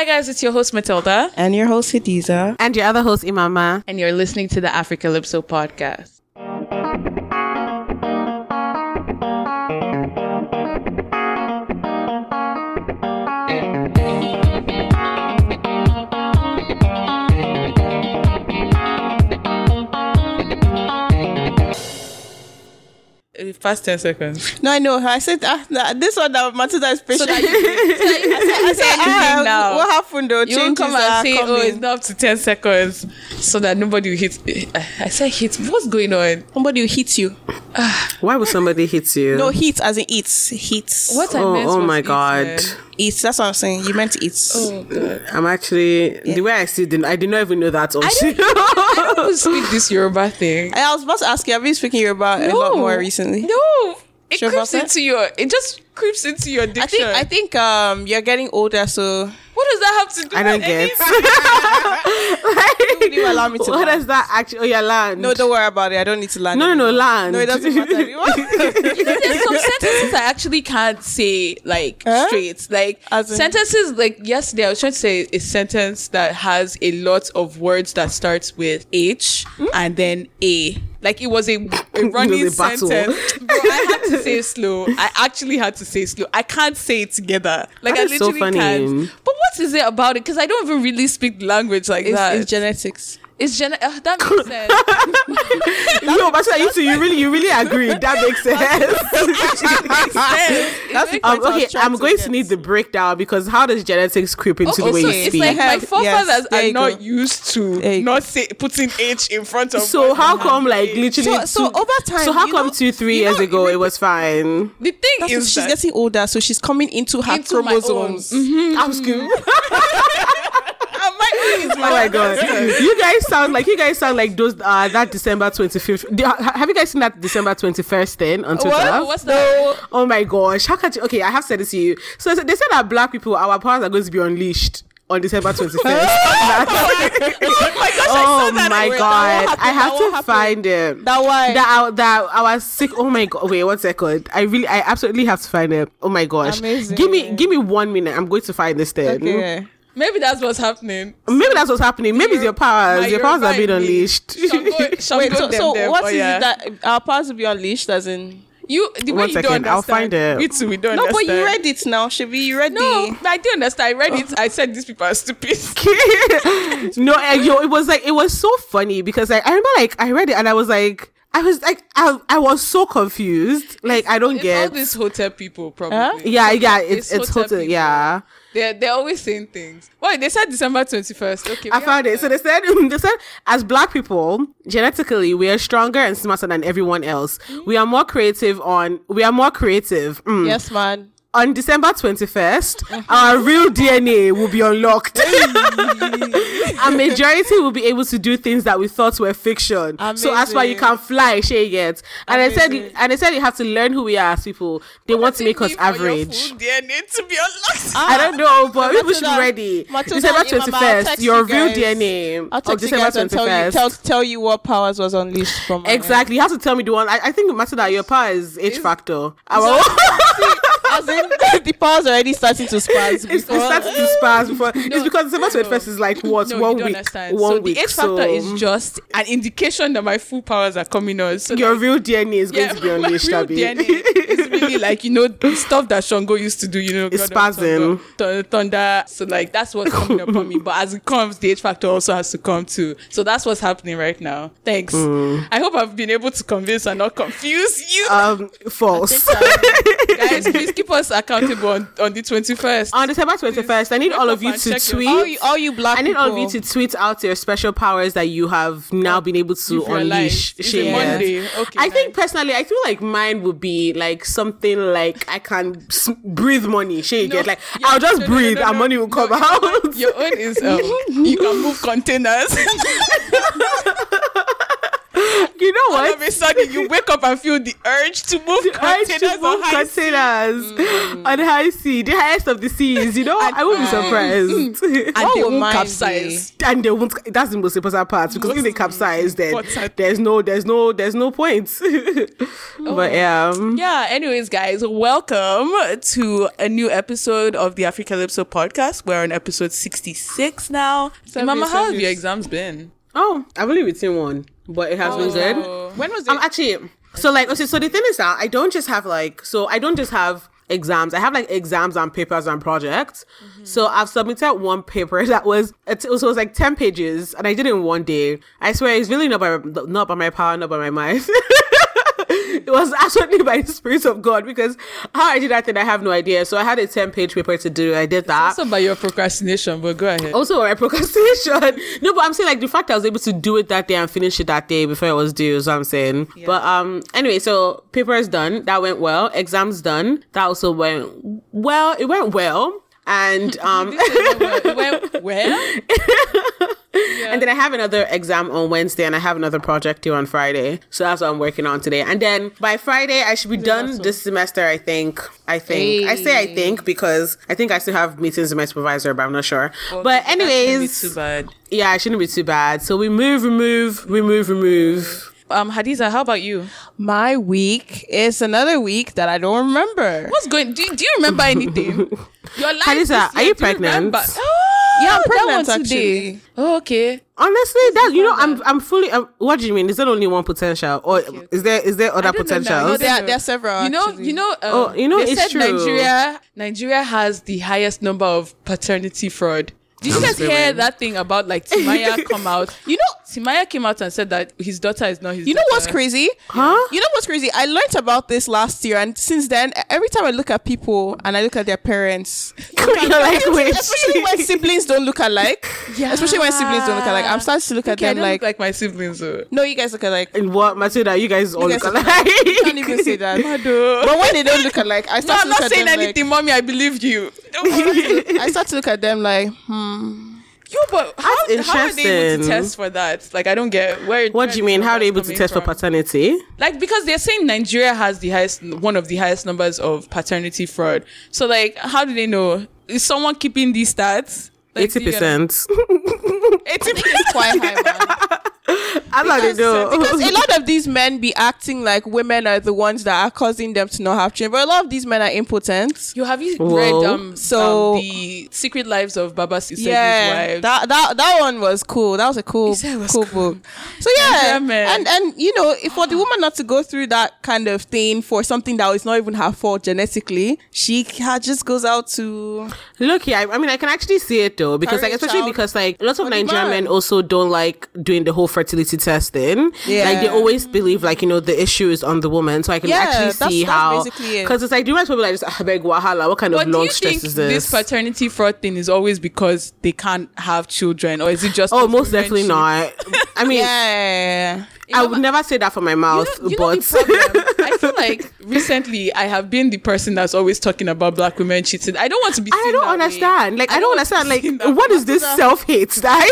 Hi guys, it's your host Matilda. And your host Hidiza. And your other host Imama. And you're listening to the Africalypso podcast. Past 10 seconds. No, I know. I said, this one that Matilda is patient. So that I said, now. What happened though? You changes come and say, coming. Oh, it's not up to 10 seconds so that nobody will hit. I said, hit. What's going on? Somebody will hit you. Why would somebody hit you? No, hit as in eats. Hits. What I meant was my God. Eats. That's what I'm saying. You meant eats. Oh, God. I'm actually, the way I see it, I did not even know that. I don't speak this Yoruba thing. I was about to ask you, have you been speaking Yoruba a lot more recently? No. It creeps into it just creeps into your diction. I think you're getting older, so what does that have to do with anything? I don't get. Like, you allow me to what land? Does that actually? Oh, yeah, land. No, don't worry about it. I don't need to land. No, anymore. No, land. No, it doesn't matter. There's some sentences I actually can't say straight. Like sentences, like yesterday I was trying to say a sentence that has a lot of words that starts with H and then A. Like it was a running sentence. Bro, I had to say slow. I actually had to say slow. I can't say it together. Like that I literally so funny. Can't. But what is it about it? Because I don't even really speak language that. It's genetics. It's that makes sense. No, but you really agreed. That makes sense. I'm going to need the breakdown because how does genetics creep into the way you speak? It's like my forefathers are not used to putting H in front of. So how come literally? So over time. So how come 2-3 years ago it was fine? The thing is, she's getting older, so she's coming into her chromosomes. I'm scared. Oh my god! You guys sound like those that December 25th. Have you guys seen that December 21st thing on Twitter? What? What's that? Oh my gosh! How can you? Okay, I have said this to you. So they said that black people, our powers are going to be unleashed on December 21st. Oh my gosh! I saw that. I have to find them. That I was sick. Oh my god! Wait, 1 second. I absolutely have to find them. Oh my gosh! Amazing. Give me 1 minute. I'm going to find this thing. Okay. Maybe that's what's happening. Maybe it's your powers. Your powers are being unleashed. Wait, so what is it that our powers will be unleashed? As in you, the way you don't understand. I'll find it. Me too. We don't understand. No, but you read it now, Shebi. You read it. No, I do understand. I read it. I said these people are stupid. No, it was so funny because I remember I read it and I was so confused. I don't get all these hotel people probably. Huh? Yeah. It's hotel. Yeah. They're always saying things. Well, they said December 21st. Okay, I found it. So they said as black people, genetically, we are stronger and smarter than everyone else. Mm. We are more creative. Mm. Yes, man. On December 21st, our real DNA will be unlocked. A majority will be able to do things that we thought were fiction. Amazing. So that's why you can't fly, Shay gets. And I said you have to learn who we are as people. They want to make us average. DNA to be unlocked. I don't know, but people should be ready. December 21st, your real DNA of December 21st. Tell you what powers was unleashed from. Exactly, you have to tell me the one. I think Matilda, your power is H factor. The power's already starting to spaz. It's because December 21st is like what? No, 1 week. Understand. The H factor is just an indication that my full powers are coming on. So your real DNA is going to be unleashed, Abby. DNA is really stuff that Shango used to do, it's spasm. Thunder. So that's what's coming upon me. But as it comes, the H factor also has to come too. So that's what's happening right now. Thanks. I hope I've been able to convince and not confuse you. False. Guys, please keep us accountable on the 21st. On December 21st, I need all of you to tweet. All you black people. I need all of you to tweet out your special powers that you have now been able to unleash. It's a Monday. Okay, think personally, I feel like mine would be something like I can breathe money. I'll just breathe and money will come out. Your own is you can move containers. You know what? All of a sudden, you wake up and feel the urge to move containers on high sea, the highest of the seas. You know, and, I won't be surprised. And they won't capsize. And they won't. That's the most important part, because if they capsize, then there's no point. But yeah. Anyways, guys, welcome to a new episode of the Africalypso podcast. We're on episode 66 now. Mama, how have your exams been? Oh, I've only written one, but it has been good. When was it? Actually, so like, okay, so the thing is that I don't just have exams. I have like exams and papers and projects. Mm-hmm. So I've submitted one paper that was it was like 10 pages, and I did it in one day. I swear, it's really not by my power, not by my mind. It was actually by the Spirit of God, because how I did that thing, I have no idea. So I had a 10-page paper to do. I did that. It's also by your procrastination, but go ahead. Also by procrastination. No, but I'm saying like the fact I was able to do it that day and finish it that day before it was due is what I'm saying. Yeah. But anyway, so paper is done. That went well. Exams done. That also went well. It went well. And yeah. And then I have another exam on Wednesday, and I have another project due on Friday. So that's what I'm working on today. And then by Friday, I should be done this semester, I think. I say I think, because I think I still have meetings with my supervisor, but I'm not sure. Okay, but anyways, too bad. Yeah, I shouldn't be too bad. So we move. Hidiza, how about you? My week is another week that I don't remember. What's going? Do you remember anything? Your life. Hidiza, are you pregnant? Yeah, I'm pregnant that one today. Actually. Oh, okay. Honestly, that you know, I'm fully. What do you mean? Is there only one potential, or is there other potentials? No, there are several. You know. They it's said true. Nigeria has the highest number of paternity fraud. Did you guys hear that thing about like Timaya come out? You know, Timaya came out and said that his daughter is not his daughter. You know what's crazy? Huh? You know what's crazy? I learned about this last year, and since then, every time I look at people and I look at their parents, especially when siblings don't look alike. Yeah. Especially when siblings don't look alike. I'm starting to look at them like... I don't look like my siblings though. No, you guys look alike. In what? Matilda, you guys all look alike. You can't even say that. But when they don't look alike, I start to look at them like... No, I'm not saying anything, mommy. I believe you. I start to look at them like... Yo, but how are they able to test for that? Like, I don't get where. What do you mean? How are they able to test for paternity? Like, because they're saying Nigeria has one of the highest numbers of paternity fraud. So, like, how do they know? Is someone keeping these stats? 80%. 80% is quite high, man. I'm not going to do it. Because a lot of these men be acting like women are the ones that are causing them to not have children. But a lot of these men are impotent. Have you read The Secret Lives of Baba Susegi's Wives? That one was cool. That was a cool book. So yeah, and you know, for the woman not to go through that kind of thing for something that is not even her fault genetically, she just goes out to... Look, yeah, I mean, I can actually see it though, because like, especially because like lots of Nigerian men also don't like doing the whole fertility testing. Yeah. Like they always believe like, you know, the issue is on the woman. So I can actually see how, because it's like, do you people like just beg wahala? What kind of long stress is this? Do you think this paternity fraud thing is always because they can't have children, or is it just... Oh, most definitely not. I mean, yeah. I would never say that from my mouth, but I feel like recently I have been the person that's always talking about black women cheating. I don't want to be seen that way. Like, I don't understand. Like, what is this self-hate that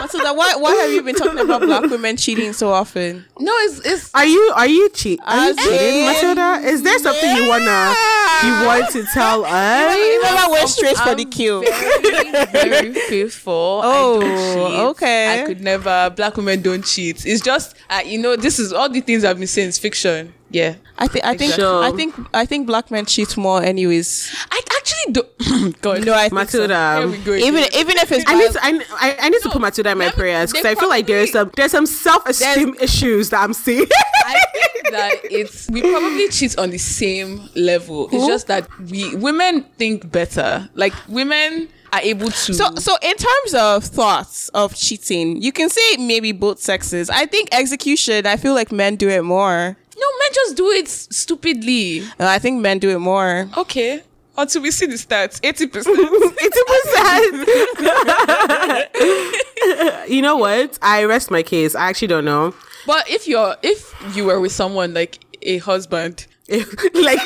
Matilda, why have you been talking about black women cheating so often? No, it's Are you cheating? Are you cheating, Matilda? Is there something you want to tell us? Remember, we're straight for the kill. Very, very faithful. Oh, I don't cheat. Okay. I could never. Black women don't cheat. It's just you know, this is all the things I've been saying is fiction. Yeah, I think black men cheat more, anyways. I actually do. God, no, I think Matilda. So. Even if it's, I need to put Matilda in my prayers, because I feel like there's some self-esteem issues that I'm seeing. I think that we probably cheat on the same level. It's just that women think better. Like women are able to... So in terms of thoughts of cheating, you can say maybe both sexes. I think execution, I feel like men do it more. No, men just do it stupidly. I think men do it more. Okay. Until we see the stats, 80%. You know what? I rest my case. I actually don't know. But if you were with someone like a husband... like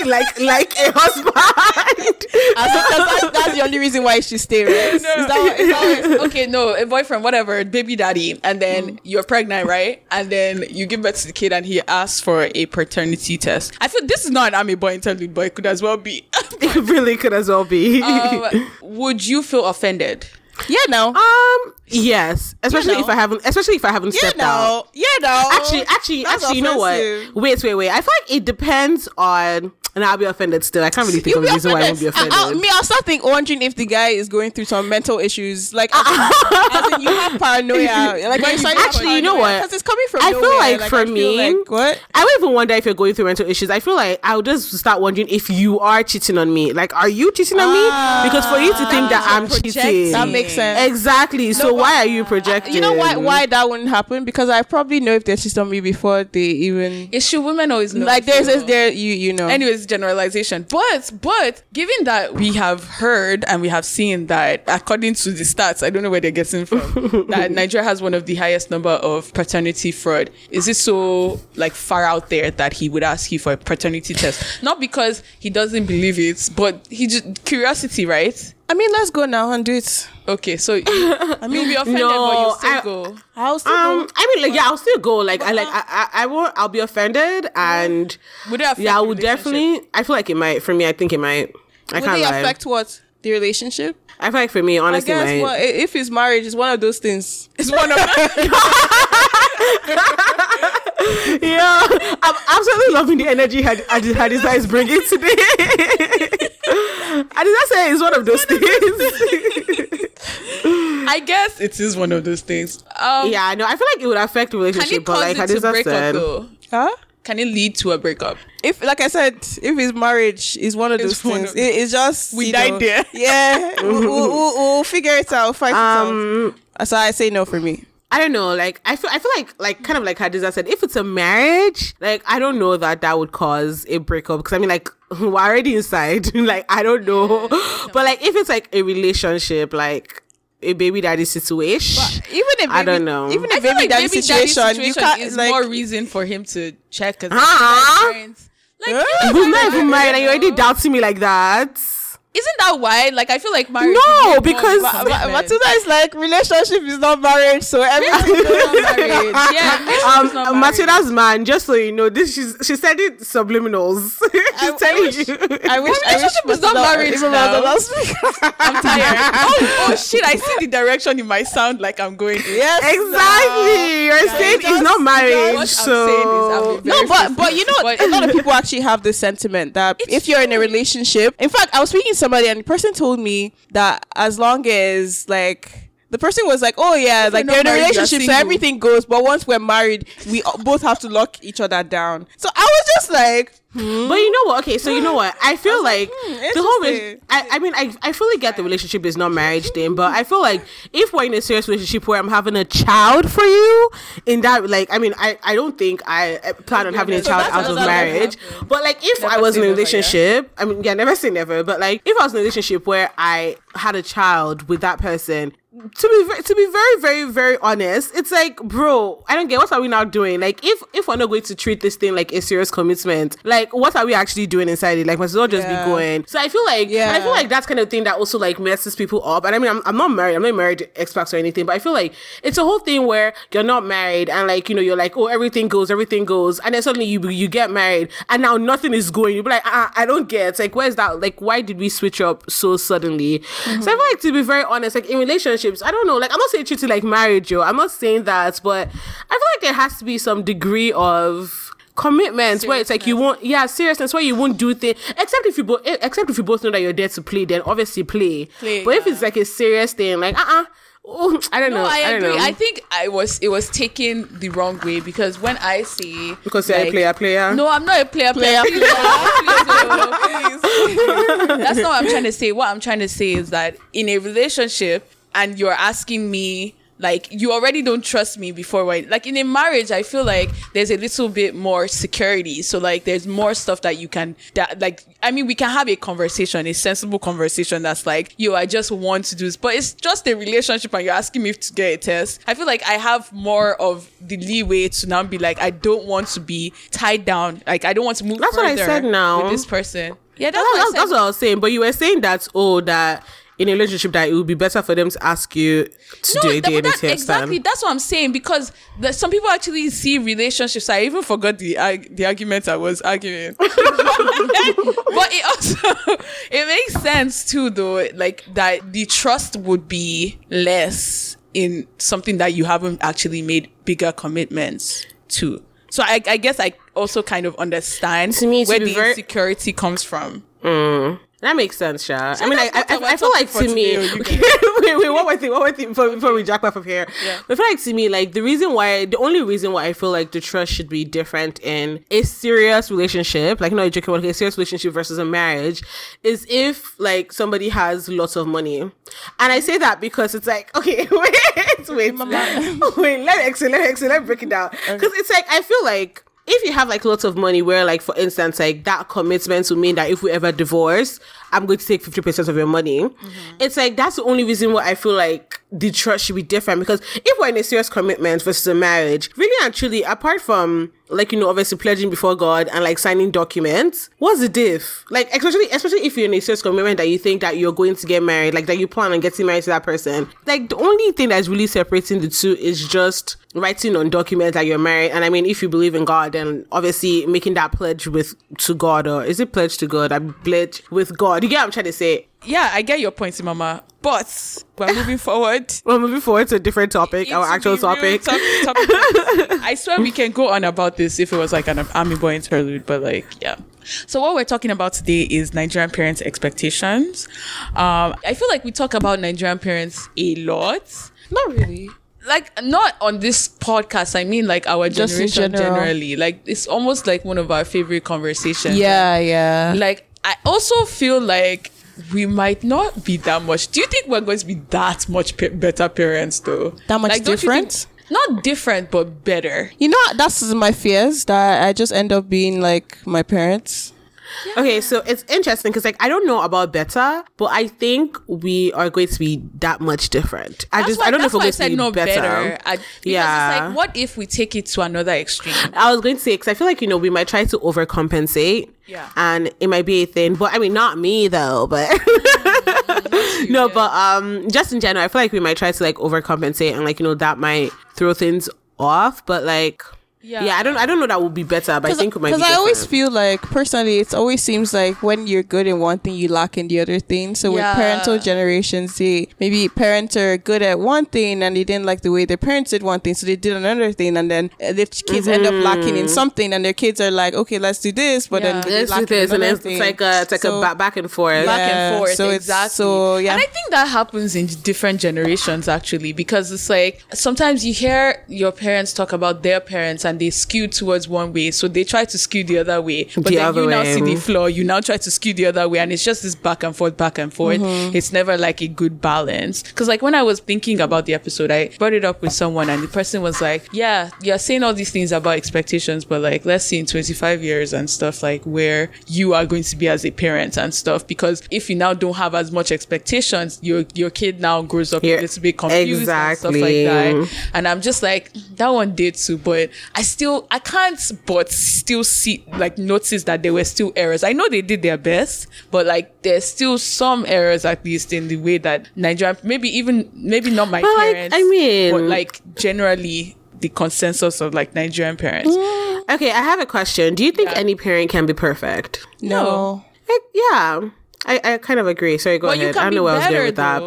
a husband. That's the only reason why she's staying. Right? No. Is that okay? No, a boyfriend, whatever, baby daddy, and then you're pregnant, right? And then you give birth to the kid, and he asks for a paternity test. I feel this is not an army boy interlude, but it could as well be. It really could as well be. Would you feel offended? Yeah, no. Yes, especially if I haven't. Especially if I haven't stepped out. Yeah, no. Actually, you know what? Wait. I feel like it depends on. And I'll be offended still. I can't really think of a reason why I won't be offended. I'll start wondering if the guy is going through some mental issues. Like, as in you have paranoia. Like, actually, you know what? Because it's coming from nowhere. I feel like for me, I don't even wonder if you're going through mental issues. I feel like I'll just start wondering if you are cheating on me. Like, are you cheating on me? Because for you to think that I'm cheating. That makes sense. Exactly. So why are you projecting? You know why that wouldn't happen? Because I probably know if they cheated on me before they even... It's true. Women always know. Like, you know. Anyways, generalization, but given that we have heard and we have seen that, according to the stats, I don't know where they're getting from, that Nigeria has one of the highest number of paternity fraud, is it so like far out there that he would ask you for a paternity test? Not because he doesn't believe it, but he just curiosity, right? I mean, let's go now and do it. Okay, so you'll be offended, but you'll still go. I'll still go. I mean, like, yeah, I'll still go. Like, I won't. I'll be offended, and I would definitely. I feel like it might. For me, I think it might. I can't lie. Would it affect what? The relationship? I feel like for me, honestly, I guess if it's marriage, it's one of those things. It's one of. Yeah, I'm absolutely loving the energy Hidiza is bringing today. I did not say it's one of those things. I guess it is one of those things. Yeah, no, I feel like it would affect the relationship, but like Hidiza said, though? Huh? Can it lead to a breakup? If, like I said, if it's marriage, it's one of those things. It's just we died there. Yeah, we'll figure it out. Fight it out. So I say no for me. I don't know, like, I feel like kind of like Hidiza said, if it's a marriage, like, I don't know that would cause a breakup, because I mean, like, we're already inside, like, I don't know, but, like, if it's, like, a relationship, like, a baby daddy situation, but even a baby, I don't know. Even a baby daddy situation you can't, is like, more reason for him to check, because parents, like, who's not even married, and you're already doubting me like that. Isn't that why? Like, I feel like marriage... No, because... Matilda is like, relationship is not marriage, so... Yeah, Matilda's man, just so you know, she said it subliminals. She's telling you. Relationship is not marriage now. I'm tired. Oh, shit, I see the direction in my sound, like I'm going... Yes. Exactly. You're saying it's not marriage, so... No, but you know, a lot of people actually have this sentiment that if you're in a relationship... In fact, I was speaking to somebody and the person told me that as long as like the person was like, oh yeah, like they're in a relationship, so everything goes, but once we're married we both have to lock each other down. So I was just like, but you know what, okay, so you know what, I feel like the whole I fully get the relationship is not marriage thing, but I feel like if we're in a serious relationship where I'm having a child for you, in that, like, I mean, I don't think I plan on having a child out of marriage, but like if I was in a relationship, I mean, yeah, never say never, but like if I was in a relationship where I had a child with that person, to be very, very, very honest, it's like, bro, I don't get, what are we now doing? Like, if we're not going to treat this thing like a serious commitment, like, what are we actually doing inside it? Like, might as well just be going. So I feel like, I feel like that's kind of thing that also like messes people up. And I mean, I'm not married. I'm not married to expats or anything, but I feel like it's a whole thing where you're not married and like, you know, you're like, oh, everything goes. And then suddenly you get married and now nothing is going. You'll be like, I don't get it. It's like, where's that? Like, why did we switch up so suddenly? Mm-hmm. So I feel like, to be very honest, like in relationships, I don't know, like, I'm not saying treat it like marriage, yo. I'm not saying that, but I feel like there has to be some degree of commitment, seriousness, where it's like you won't, seriousness, where you won't do things, except if you both know that you're there to play, then obviously play. But if it's like a serious thing, like, I don't know. I think it was taken the wrong way, because when I see... Because you're like, a player? No, I'm not a player. Please. That's not what I'm trying to say. What I'm trying to say is that in a relationship, and you're asking me Like, you already don't trust me before. Right? Like, in a marriage, I feel like there's a little bit more security. So, like, there's more stuff that you can, that, like, I mean, we can have a conversation, a sensible conversation that's like, yo, I just want to do this. But it's just a relationship and you're asking me to get a test. I feel like I have more of the leeway to now be like, I don't want to be tied down. Like, I don't want to move further what I said now. With this person. Yeah, that's what I was saying. But you were saying that, oh, that... in a relationship that it would be better for them to ask you to do a DNA test. Exactly, that's what I'm saying, because some people actually see relationships. I even forgot the argument I was arguing. But it also, it makes sense too, though, like that the trust would be less in something that you haven't actually made bigger commitments to. So I guess I also kind of understand where the insecurity comes from. Mm. That makes sense, Sha. So I mean, I feel like to me... Okay, wait, one more thing before we jack off of here. Yeah. I feel like to me, like, the only reason why I feel like the trust should be different in a serious relationship, like, not a joking one, a serious relationship versus a marriage, is if, like, somebody has lots of money. And I say that because it's like, okay, wait, let me break it down. Because it's like, I feel like, if you have like lots of money, where like for instance, like that commitment will mean that if we ever divorce, I'm going to take 50% of your money. Mm-hmm. It's like that's the only reason why I feel like the trust should be different, because if we're in a serious commitment versus a marriage, really and truly, apart from like, you know, obviously pledging before God and like signing documents, what's the diff? Like, especially if you're in a serious commitment that you think that you're going to get married, like that you plan on getting married to that person. Like, the only thing that's really separating the two is just writing on documents that you're married. And I mean, if you believe in God, then obviously making that pledge to God, or is it pledge to God? I'm pledge with God. You get what I'm trying to say? Yeah, I get your point, Mama. But we're moving forward. We're moving forward to a different topic, our actual topic. I swear we can go on about this if it was like an Army Boy interlude, but like, yeah. So what we're talking about today is Nigerian parents' expectations. I feel like we talk about Nigerian parents a lot. Not really. Like, not on this podcast. I mean, like, our generation generally. Like, it's almost like one of our favorite conversations. Yeah. Like, I also feel like we might not be that much. Do you think we're going to be that much better parents, though? That much like, different? Not different, but better. You know, that's my fears, that I just end up being like my parents. Yeah. Okay, so it's interesting because, like, I don't know about better, but I think we are going to be that much different. I don't know if we're going to be better. It's like, what if we take it to another extreme? I was going to say, because I feel like, you know, we might try to overcompensate. Yeah. And it might be a thing, but I mean, not me though, but no, but just in general, I feel like we might try to like overcompensate and like, you know, that might throw things off, but like. Yeah, I don't know that would be better, but I think it might be different. Because I always feel like, personally, it always seems like when you're good in one thing, you lack in the other thing. So with parental generations, maybe parents are good at one thing and they didn't like the way their parents did one thing, so they did another thing, and then the kids end up lacking in something, and their kids are like, okay, let's do this, but then let's do this, and it's like a back and forth. Back and forth, so exactly. And I think that happens in different generations, actually, because it's like, sometimes you hear your parents talk about their parents, and they skew towards one way, so they try to skew the other way, but then you now see the flaw, you now try to skew the other way, and it's just this back and forth. Mm-hmm. It's never like a good balance, because like when I was thinking about the episode, I brought it up with someone and the person was like, yeah, you're saying all these things about expectations, but like, let's see in 25 years and stuff, like where you are going to be as a parent and stuff, because if you now don't have as much expectations, your kid now grows up a little bit confused and stuff like that. And I'm just like, that one did too, but I can't but still see, like, notice that there were still errors. I know they did their best, but like there's still some errors, at least in the way that Nigerian, maybe not my parents, like, I mean, but like generally the consensus of like Nigerian parents. Yeah. Okay, I have a question. Do you think any parent can be perfect? No. Yeah. I kind of agree. Sorry, go ahead. I don't know where I was going with that,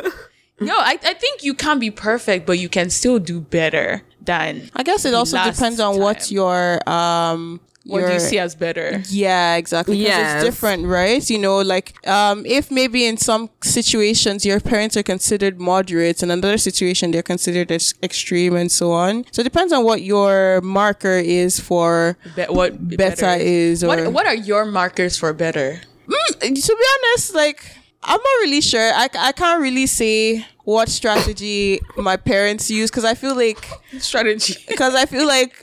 but... No, I think you can be perfect, but you can still do better than. I guess it also depends on what your what do you see as better? Yeah, exactly. Yeah, it's different, right? You know, like if maybe in some situations your parents are considered moderates, and in another situation they're considered extreme, and so on. So it depends on what your marker is for what better is. Or what are your markers for better? To be honest, like. I'm not really sure. I can't really say what strategy my parents use because I feel like strategy. Because I feel like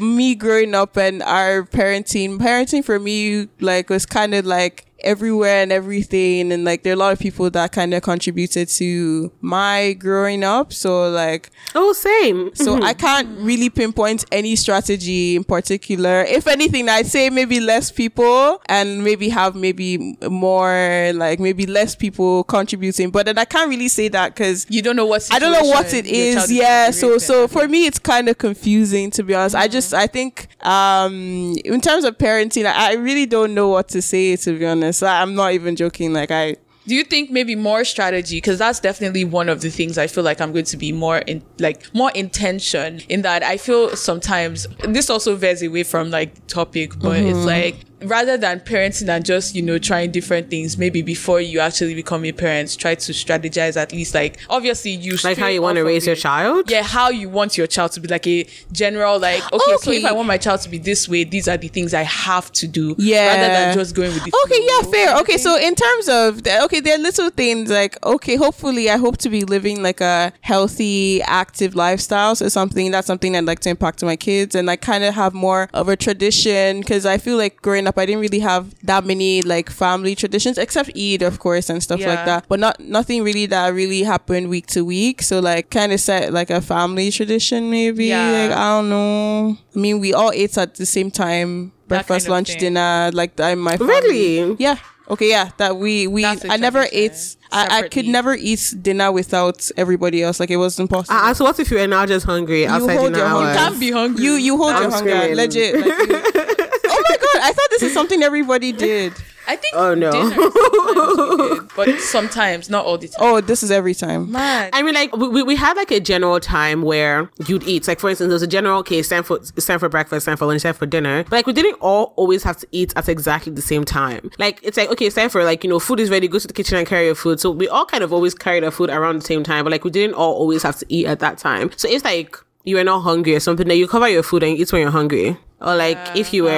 me growing up and our parenting for me like was kind of like everywhere and everything, and like there are a lot of people that kind of contributed to my growing up. So like same. So I can't really pinpoint any strategy in particular. If anything, I'd say maybe less people and maybe have maybe more like maybe less people contributing. But then I can't really say that because you don't know what situation I don't know what it is. Yeah. So for me, it's kind of confusing to be honest. I think in terms of parenting, I really don't know what to say to be honest. So I'm not even joking. Do you think maybe more strategy? Because that's definitely one of the things I feel like I'm going to be more intention in that. I feel sometimes this also veers away from like topic, but it's like rather than parenting and just, you know, trying different things, maybe before you actually become a parent, try to strategize at least like, obviously you like how you want to raise your child? Yeah, how you want your child to be like a general, like, okay, so if I want my child to be this way, these are the things I have to do. Yeah. Rather than just going with the fair. Okay, so in terms of, there are little things like, hopefully I hope to be living like a healthy, active lifestyle. So something, that's something I'd like to impact on my kids. And I kind of have more of a tradition because I feel like growing up, I didn't really have that many like family traditions except Eid, of course, and stuff like that, but nothing really that really happened week to week. So like kind of set like a family tradition maybe. Like, I don't know. I mean, we all ate at the same time, breakfast, kind of lunch, dinner, like that in my family. Really? Yeah. Okay, yeah, that we I never ate. I could never eat dinner without everybody else. Like, it was impossible. So what if you are now just hungry outside dinner hours? You can't be hungry. You hold your hunger, legit. Like, I thought this is something everybody did. I think sometimes we did, but sometimes, not all the time. Oh, this is every time. Man. I mean, like, we had, like, a general time where you'd eat. Like, for instance, there was a general, it's time for breakfast, time for lunch, time for dinner. But, like, we didn't all always have to eat at exactly the same time. Like, it's like, okay, it's time for, like, you know, food is ready, go to the kitchen and carry your food. So we all kind of always carried our food around the same time, but, like, we didn't all always have to eat at that time. So it's like, you are not hungry or something, that you cover your food and you eat when you're hungry. Or like if you're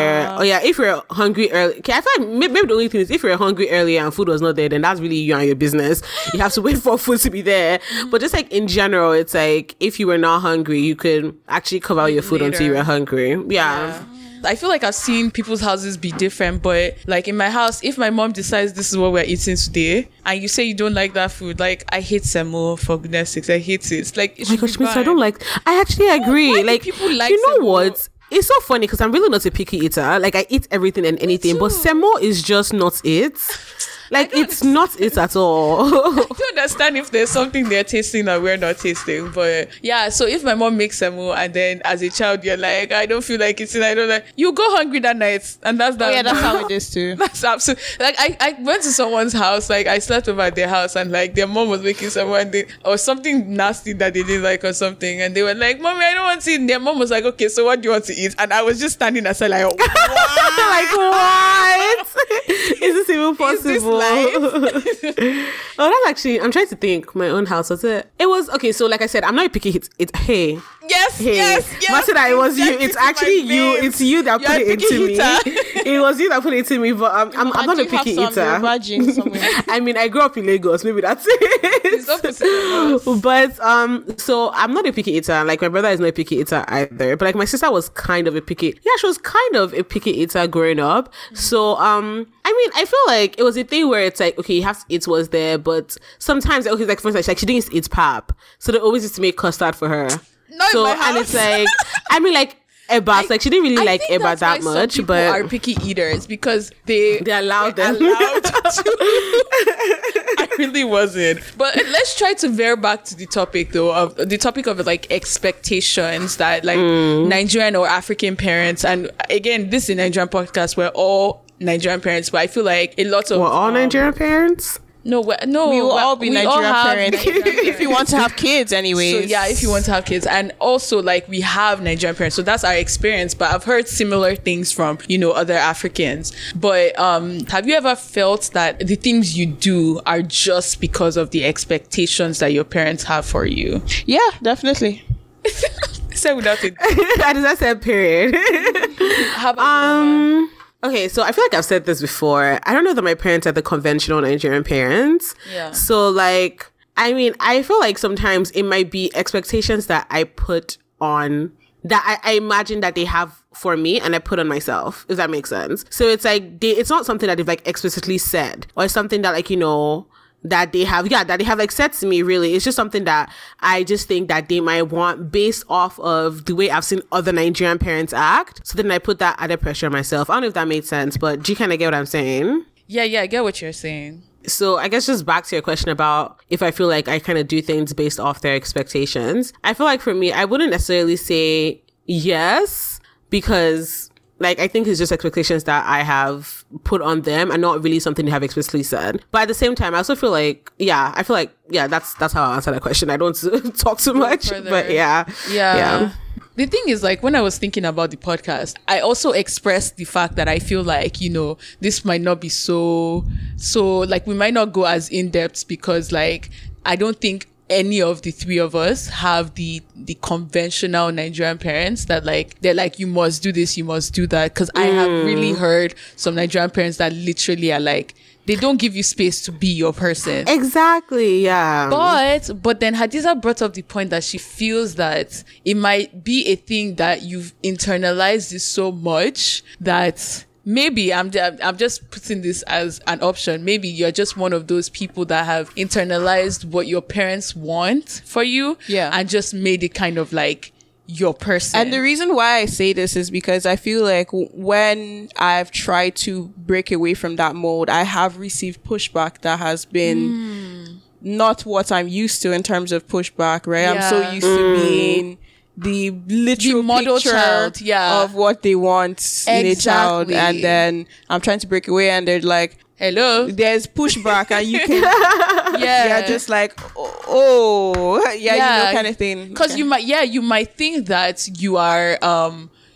hungry early. Okay, I thought maybe the only thing is if you're hungry earlier and food was not there, then that's really you and your business. You have to wait for food to be there. But just like in general, it's like if you were not hungry, you could actually cover your food later until you were hungry. Yeah. I feel like I've seen people's houses be different, but like in my house, if my mom decides this is what we're eating today and you say you don't like that food, like I hate semo, for goodness sakes, I hate it. Like, oh my gosh, Miss, I don't like. I actually agree. Why like people like, you know, semo? What? It's so funny because I'm really not a picky eater. Like, I eat everything and anything, but semo is just not it. Like, it's not it at all. I don't understand if there's something they're tasting that we're not tasting. But yeah, so if my mom makes semo and then as a child, you're like, I don't feel like eating. I don't like. You go hungry that night. And that's that. Oh, yeah, that's how it is too. That's absolutely. Like, I went to someone's house. Like, I slept over at their house and like their mom was making semo and or something nasty that they didn't like or something. And they were like, Mommy, I don't want to eat. And their mom was like, okay, so what do you want to eat? And I was just standing aside like, what? Like, what? Is this even possible? Oh, that's actually, I'm trying to think. My own house, was it? It was, okay, so like I said, I'm not a picky hit. Yes. Matilda, it was you. It's actually you. It's you that put it into me. It was you that put it into me, but I'm not a picky eater. I mean, I grew up in Lagos. Maybe that's it. But, so I'm not a picky eater. Like, my brother is not a picky eater either. But, like, my sister was kind of a picky. Yeah, she was kind of a picky eater growing up. So, I mean, I feel like it was a thing where it's like, okay, you have to eat what's there, but sometimes, okay, like for instance, like she didn't eat pap, so they always used to make custard for her. And it's like, I mean, like Eba, like she didn't really like Eba that much, some but are picky eaters because they allowed them. I really wasn't, but let's try to veer back to the topic though of like expectations that like Nigerian or African parents, and again, this is a Nigerian podcast where all Nigerian parents, but I feel like a lot of all Nigerian parents. No, we will all be Nigerian parents if you want to have kids, anyways. So yeah, if you want to have kids, and also like we have Nigerian parents, so that's our experience. But I've heard similar things from, you know, other Africans. But have you ever felt that the things you do are just because of the expectations that your parents have for you? Yeah, definitely. Said without it. I just said period. How about Okay, so I feel like I've said this before. I don't know that my parents are the conventional Nigerian parents. Yeah. So, like, I mean, I feel like sometimes it might be expectations that I put on, that I imagine that they have for me and I put on myself, if that makes sense. So it's like, it's not something that they've like explicitly said or something that like, you know, that they have like said to me really. It's just something that I just think that they might want based off of the way I've seen other Nigerian parents act. So then I put that added pressure on myself. I don't know if that made sense, but do you kind of get what I'm saying? Yeah, I get what you're saying. So I guess just back to your question about if I feel like I kind of do things based off their expectations. I feel like for me, I wouldn't necessarily say yes, because like I think it's just expectations that I have put on them and not really something they have explicitly said. But at the same time, I also feel like, that's how I answer that question. I don't talk too much, but yeah. The thing is, like, when I was thinking about the podcast, I also expressed the fact that I feel like, you know, this might not be so like we might not go as in-depth because, like, I don't think any of the three of us have the conventional Nigerian parents that, like, they're like, you must do this, you must do that. Because I have really heard some Nigerian parents that literally are like, they don't give you space to be your person. Exactly, yeah. But then Hidiza brought up the point that she feels that it might be a thing that you've internalized this so much that maybe I'm just putting this as an option. Maybe you're just one of those people that have internalized what your parents want for you, and just made it kind of like your person. And the reason why I say this is because I feel like when I've tried to break away from that mold, I have received pushback that has been not what I'm used to in terms of pushback, right? Yeah. I'm so used to being the literal model child of what they want in a child, and then I'm trying to break away and they're like, hello, there's pushback, and you can you're just like, you know, kind of thing. Because you might think that you are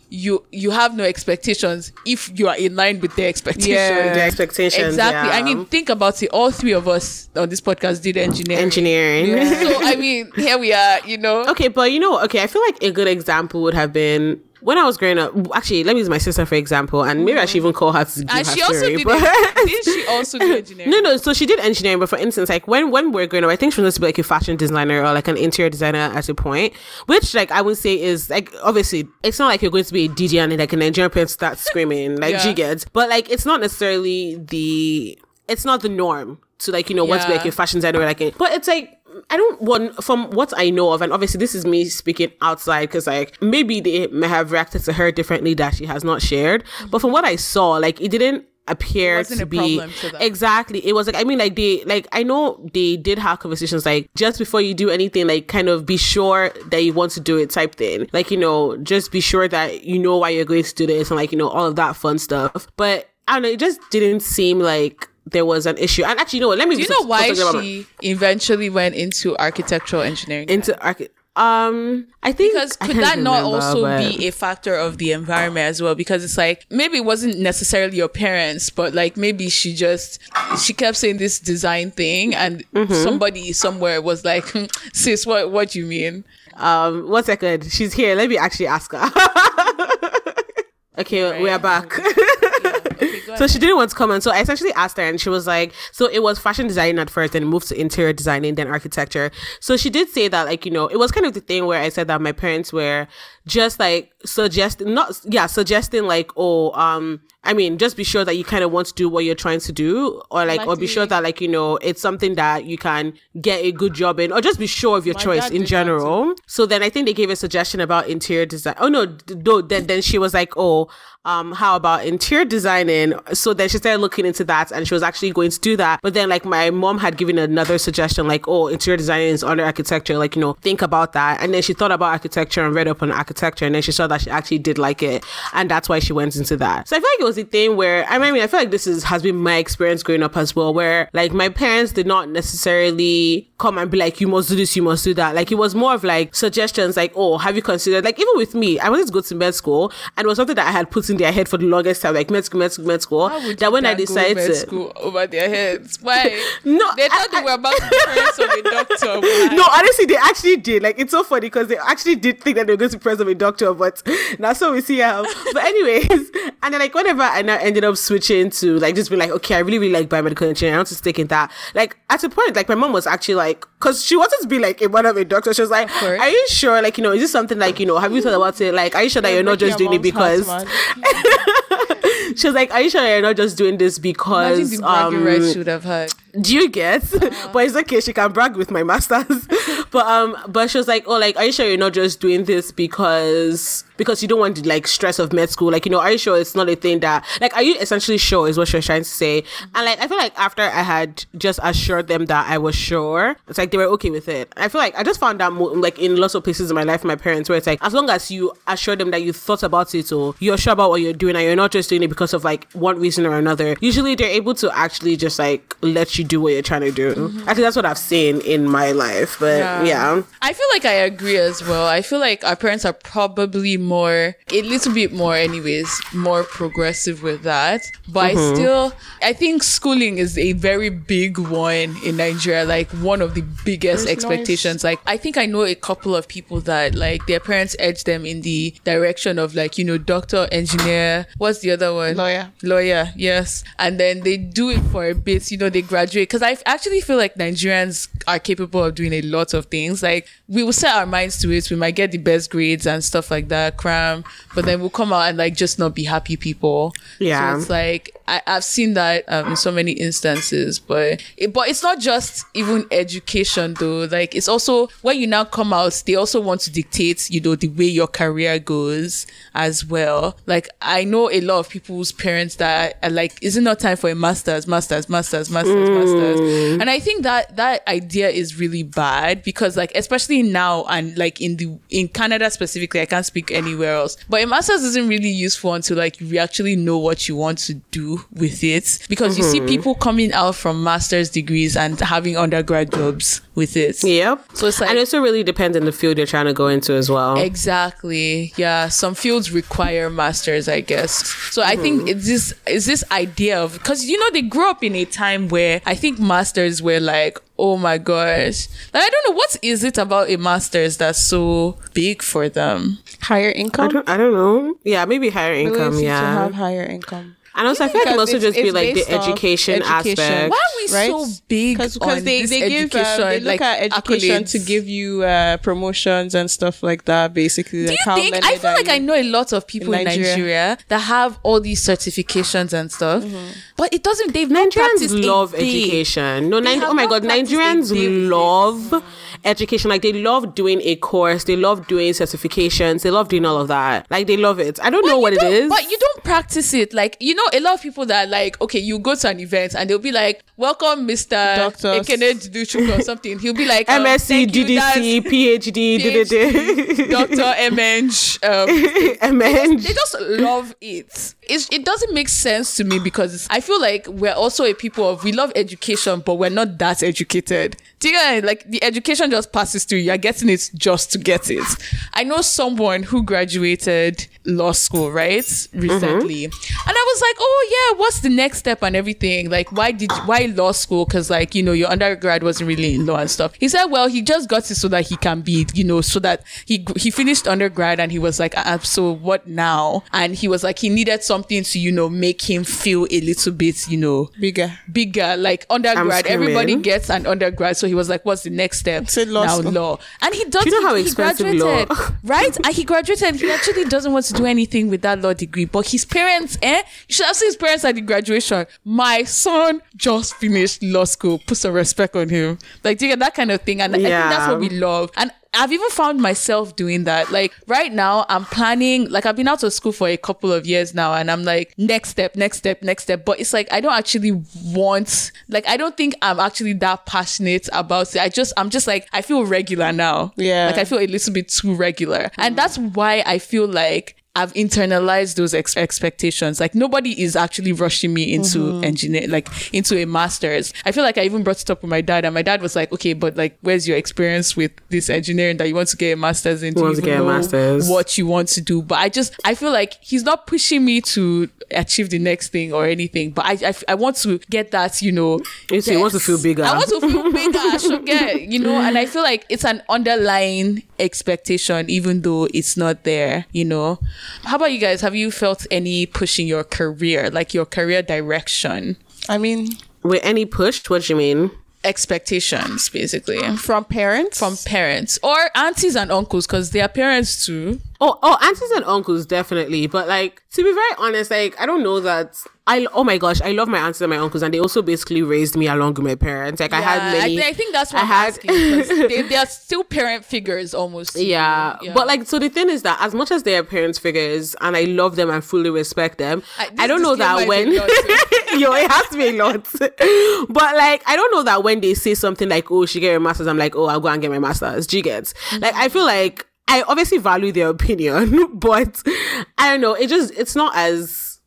you have no expectations if you are in line with their expectations. Yeah, the expectations. Exactly. Yeah. I mean, think about it. All three of us on this podcast did engineering. Yeah. So I mean, here we are. You know. Okay, but you know, I feel like a good example would have been, when I was growing up, actually, let me use my sister for example, and maybe I should even call her to give and her story. Did she also do engineering? No. So she did engineering, but for instance, like when we were growing up, I think she was supposed to be like a fashion designer or like an interior designer at a point, which like I would say is like, obviously, it's not like you're going to be a DJ and like a Nigerian person starts screaming like G-Geds, but like it's not necessarily it's not the norm to like, you know, want to be like a fashion designer or like a, but it's like, I don't want, from what I know of, and obviously this is me speaking outside because like maybe they may have reacted to her differently that she has not shared, but from what I saw, like it didn't appear to be exactly, it was like, I mean, like they, like I know they did have conversations like, just before you do anything, like kind of be sure that you want to do it type thing, like, you know, just be sure that you know why you're going to do this and like, you know, all of that fun stuff. But I don't know, it just didn't seem like there was an issue. And actually, you know what? Let me. Do you know why she eventually went into architectural engineering? I think because could that not also be a factor of the environment as well? Because it's like, maybe it wasn't necessarily your parents, but like maybe she kept saying this design thing, and somebody somewhere was like, "Sis, what do you mean?" 1 second, she's here. Let me actually ask her. Okay, right. We are back. So she didn't want to comment. So I essentially asked her, and she was like, so it was fashion designing at first, then moved to interior designing, then architecture. So she did say that, like, you know, it was kind of the thing where I said that my parents were just like suggesting like, I mean, just be sure that you kind of want to do what you're trying to do, or like, or be sure that like, you know, it's something that you can get a good job in, or just be sure of your choice in general. So then I think they gave a suggestion about interior design. Oh no, then she was like, how about interior designing? So then she started looking into that, and she was actually going to do that. But then like my mom had given another suggestion, like, interior designing is under architecture, like, you know, think about that. And then she thought about architecture and read up on architecture, and then she saw that she actually did like it, and that's why she went into that. So I feel like it was the thing where, I mean, I feel like this has been my experience growing up as well, where like my parents did not necessarily come and be like, you must do this, you must do that. Like, it was more of like suggestions, like, oh, have you considered, like, even with me, I wanted to go to med school, and it was something that I had put in their head for the longest time, like med school. That when I decided med school over their heads, why? No, they thought they were about to press of a doctor. Why? No, honestly, they actually did. Like, it's so funny because they actually did think that they were going to press of a doctor, but that's so we see how. But anyways, and then like whenever I now ended up switching to like just be like, okay, I really really like biomedical engineering, I want to stick in that. Like at a point, like my mom was actually like, because she wanted to be like a one of a doctor, she was like, are you sure, like, you know, is this something, like, you know, have you thought about it, like, are you sure that you're not just doing it because she was like, are you sure you're not just doing this because the bragging rights should have heard. Do you get? But it's okay, she can brag with my masters. But she was like, oh, like, are you sure you're not just doing this because you don't want the like stress of med school, like, you know, are you sure it's not a thing that, like, are you essentially sure is what she was trying to say. And like I feel like after I had just assured them that I was sure, it's like they were okay with it. I feel like I just found out like in lots of places in my life, my parents, where it's like as long as you assure them that you thought about it or you're sure about what you're doing and you're not just doing it because of like one reason or another, usually they're able to actually just like let you do what you're trying to do. Mm-hmm. Actually, that's what I've seen in my life. But yeah, I feel like I agree as well. I feel like our parents are probably more progressive with that. But I think schooling is a very big one in Nigeria, like one of the biggest expectations. Like I think I know a couple of people that like their parents edged them in the direction of like, you know, doctor, engineer, what's the other one? Lawyer, yes. And then they do it for a bit, you know, they graduate. Because I actually feel like Nigerians are capable of doing a lot of things. Like we will set our minds to it, we might get the best grades and stuff like that, cram, but then we'll come out and like just not be happy people. Yeah, so it's like I've seen that in so many instances. But it's not just even education though, like it's also when you now come out, they also want to dictate, you know, the way your career goes as well. Like I know a lot of people's parents that are like, is it not time for a master's? And I think that idea is really bad, because like especially now, and like in Canada specifically, I can't speak anywhere else, but a master's isn't really useful until like you actually know what you want to do with it, because you see people coming out from master's degrees and having undergrad jobs with it. Yep. So it's like, and it also really depends on the field you're trying to go into as well. Exactly. Yeah, some fields require masters, I guess. So I think it's this idea of, because you know, they grew up in a time where I think masters were like, oh my gosh, like I don't know, what is it about a master's that's so big for them? Higher income? I don't know. Yeah, maybe higher income. Yeah, to have higher income. And also, I feel like it also just be like the education aspect. Why are we so big on they give, education? They look like at education accolades to give you promotions and stuff like that, basically. Do like you how think? I feel like I know a lot of people in Nigeria that have all these certifications and stuff, but it doesn't, they've not practiced it. Nigerians love education. No, oh my God, Nigerians love education. Like, they love doing a course, they love doing certifications, they love doing all of that. Like, they love it. I don't know what it is. But you don't practice it. Like, you know, a lot of people that are like, okay, you go to an event and they'll be like, welcome Mr. Doctor Ekene or something. He'll be like, MSc, DDC, PhD, Doctor MNG. They just love it. It doesn't make sense to me, because I feel like we're also a people of, we love education, but we're not that educated. Do you know, like, the education just passes through. You're getting it just to get it. I know someone who graduated law school, right? Recently. And I was like, oh yeah, what's the next step and everything? Like, why law school? Because like, you know, your undergrad wasn't really in law and stuff. He said, well, he just got it so that he can be, you know, so that he finished undergrad, and he was like, so what now? And he was like, he needed something to, you know, make him feel a little bit, you know, bigger. Like undergrad, everybody gets an undergrad. So he was like, what's the next step? Law. And he does. Do you know how expensive law? Right? And he graduated. He actually doesn't want to do anything with that law degree, but his parents, you should have seen his parents at the graduation. My son just finished law school. Put some respect on him. Like, do you get that kind of thing? And I think that's what we love. And I've even found myself doing that. Like right now, I'm planning, like I've been out of school for a couple of years now, and I'm like, next step. But it's like, I don't actually want, like, I don't think I'm actually that passionate about it. I'm just like, I feel regular now. Yeah. Like I feel a little bit too regular. And that's why I feel like I've internalized those expectations. Like, nobody is actually rushing me into engineering, like into a master's. I feel like I even brought it up with my dad, and my dad was like, okay, but like, where's your experience with this engineering that you want to get a master's into? What you want to do. But I feel like he's not pushing me to achieve the next thing or anything, but I want to get that, you know. You want to feel bigger. I want to feel bigger. I should get, you know, and I feel like it's an underlying expectation, even though it's not there, you know. How about you guys? Have you felt any push in your career, like your career direction? I mean, with any push, what do you mean? Expectations, basically. From parents or aunties and uncles, because they are parents too. Oh, aunties and uncles, definitely. But like, to be very honest, like, I don't know that... oh my gosh, I love my aunts and my uncles, and they also basically raised me along with my parents. Like, yeah, I had many... I think that's what I'm asking. They are still parent figures almost. Yeah. But like, so the thing is that as much as they are parent figures, and I love them and fully respect them, I don't know that when... Yo, it has to be a lot. But like, I don't know that when they say something like, oh, she get her master's, I'm like, oh, I'll go and get my master's. She gets. Mm-hmm. Like, I feel like I obviously value their opinion, but I don't know. It just, it's not as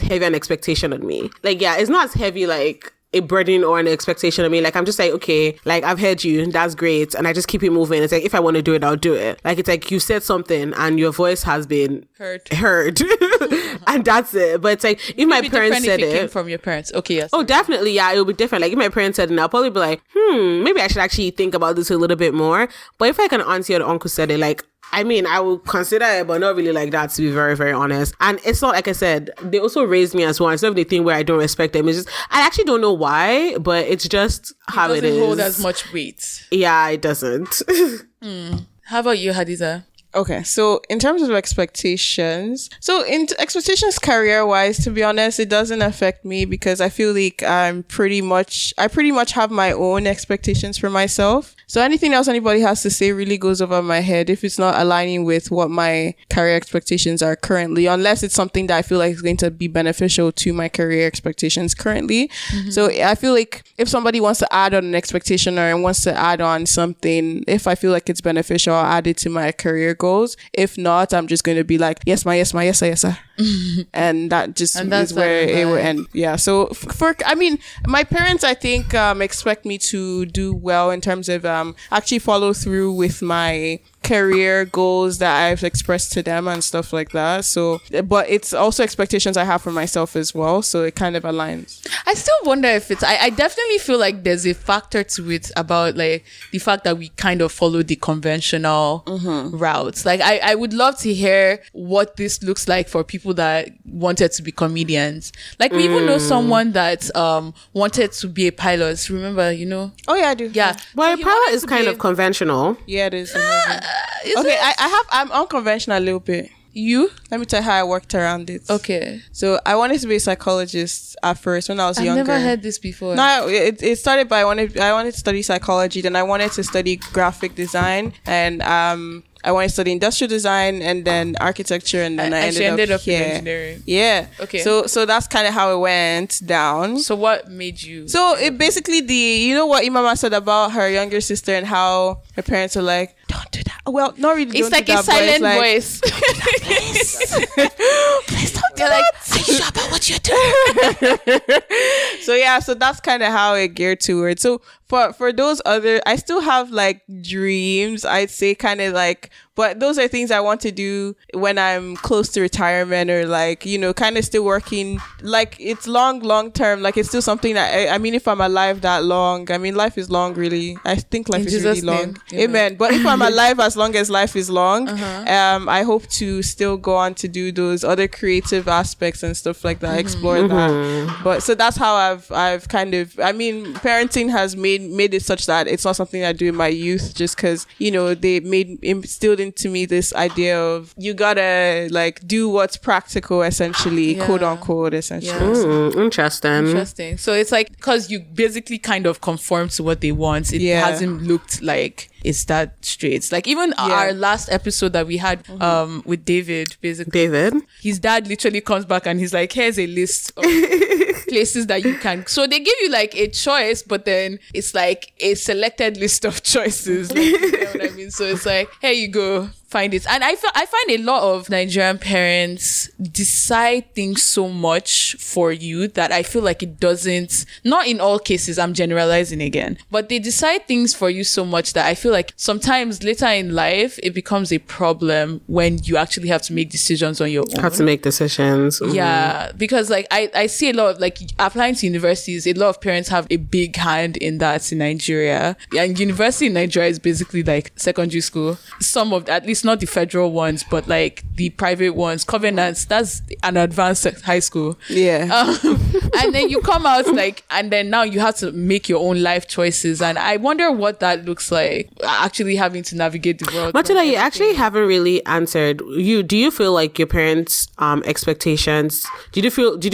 heavy an expectation on me. Like, yeah, it's not as heavy, like, a burden or an expectation on me. Like, I'm just like, okay, like, I've heard you, that's great, and I just keep it moving. It's like, if I want to do it, I'll do it. Like, it's like, you said something and your voice has been heard. And that's it. But it's like, if my parents said it came from your parents. Okay, yes. Oh, definitely. Yeah, it would be different. Like, if my parents said it, I'll probably be like, maybe I should actually think about this a little bit more. But if like an auntie or an uncle said it, like, I mean, I will consider it, but not really like that, to be very, very honest. And it's not, like I said, they also raised me as one. It's not the thing where I don't respect them. It's just, I actually don't know why, but it's just how it is. It doesn't hold as much weight. Yeah, it doesn't. How about you, Hidiza? Okay, so in terms of expectations, expectations career-wise, to be honest, it doesn't affect me because I feel like I pretty much have my own expectations for myself. So anything else anybody has to say really goes over my head if it's not aligning with what my career expectations are currently, unless it's something that I feel like is going to be beneficial to my career expectations currently. Mm-hmm. So I feel like if somebody wants to add on an expectation or wants to add on something, if I feel like it's beneficial, I'll add it to my career goals. If not, I'm just going to be like, yes, sir. And that just is where it will end. Yeah. So my parents, I think, expect me to do well in terms of actually follow through with my career goals that I've expressed to them and stuff like that. So, but it's also expectations I have for myself as well. So it kind of aligns. I still wonder if it's, I definitely feel like there's a factor to it about like the fact that we kind of follow the conventional routes. Like I would love to hear what this looks like for people that wanted to be comedians. Like we even know someone that wanted to be a pilot. Remember, you know? Oh yeah, I do. Yeah. Well, so a pilot is kind of conventional. Yeah, it is. Okay, I'm unconventional a little bit. You? Let me tell you how I worked around it. Okay. So I wanted to be a psychologist at first when I was younger. I've never heard this before. No, it started by I wanted to study psychology, then I wanted to study graphic design, and I wanted to study industrial design and then architecture, and then I ended up here. In engineering. Yeah. Okay. So that's kind of how it went down. So what made you? So it basically you know what Imama said about her younger sister and how her parents were like, don't do that. Well, not really. It's like a silent voice. Please don't do that. Are you sure about what you're doing? So yeah, so that's kind of how it geared towards. So for those other, I still have like dreams, I'd say, kind of like, but those are things I want to do when I'm close to retirement, or like, you know, kind of still working. Like it's long term. Like it's still something that I mean, if I'm alive that long, I mean, life is long, really. I think life is really long. Amen. But if I'm alive as long as life is long, I hope to still go on to do those other creative aspects and stuff like that, explore that. But so that's how I've kind of, I mean, parenting has made it such that it's not something I do in my youth, just because, you know, they instilled into me this idea of you gotta like do what's practical, essentially, quote unquote, essentially. Ooh, interesting. So it's like, because you basically kind of conform to what they want, it hasn't looked like it's that straight. It's like even our last episode that we had with David, basically. David? His dad literally comes back and he's like, here's a list of places that you can. So they give you like a choice, but then it's like a selected list of choices. Like, you know what I mean? So it's like, here you go. find it. And I find a lot of Nigerian parents decide things so much for you that I feel like it doesn't, not in all cases, I'm generalizing again, but they decide things for you so much that I feel like sometimes later in life, it becomes a problem when you actually have to make decisions on your own. Have to make decisions. Mm-hmm. Yeah. Because like, I see a lot of like applying to universities, a lot of parents have a big hand in that in Nigeria. And university in Nigeria is basically like secondary school. Some of, at least not the federal ones, but like the private ones, Covenants, that's an advanced high school. Yeah. And then you come out like, and then now you have to make your own life choices. And I wonder what that looks like, actually having to navigate the world. Matilda, you actually haven't really answered. Do you feel like your parents' expectations, did you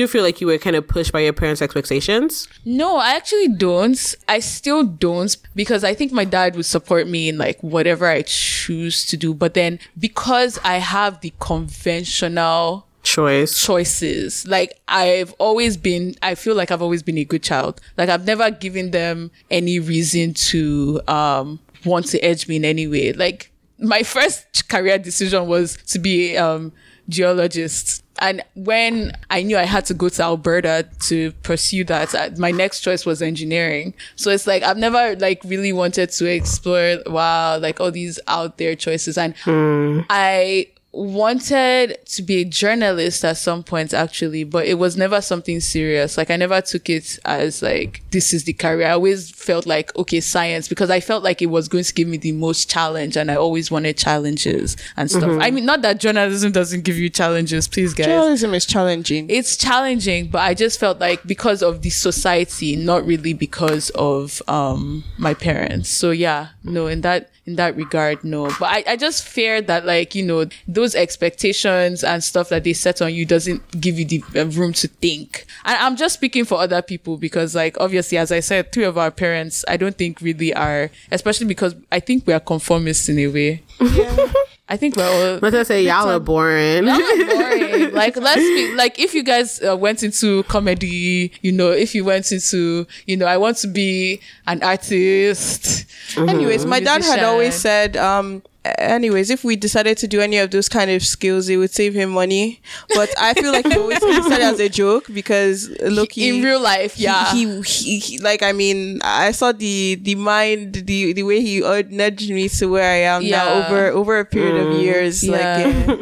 feel like you were kind of pushed by your parents' expectations? No, I actually don't. I still don't, because I think my dad would support me in like whatever I choose to do. But then because I have the conventional choices, like I feel like I've always been a good child. Like I've never given them any reason to want to edge me in any way. Like my first career decision was to be geologist. And when I knew I had to go to Alberta to pursue that, my next choice was engineering. So it's like, I've never like really wanted to explore, wow, like all these out there choices. And I wanted to be a journalist at some point actually, but it was never something serious. Like I never took it as like, this is the career. I always felt like, okay, science, because I felt like it was going to give me the most challenge, and I always wanted challenges and stuff. Mm-hmm. I mean, not that journalism doesn't give you challenges, please guys. Journalism is challenging. It's challenging, but I just felt like because of the society, not really because of my parents. So yeah, no, in that regard, no. But I just fear that like, you know, those expectations and stuff that they set on you doesn't give you the room to think. And I'm just speaking for other people because like, obviously, as I said, three of our parents, I don't think really are, especially because I think we are conformists in a way. Yeah. I think we're all... Let's just say y'all are boring. Y'all are boring. Like, let's be... Like, if you guys went into comedy, you know, if you went into, you know, I want to be an artist. Mm-hmm. Anyways, my dad had always said... Anyways, if we decided to do any of those kind of skills, it would save him money. But I feel like he always said it as a joke because looking in real life, yeah, he like, I mean, I saw the way he nudged me to where I am now over a period of years. Yeah. Like,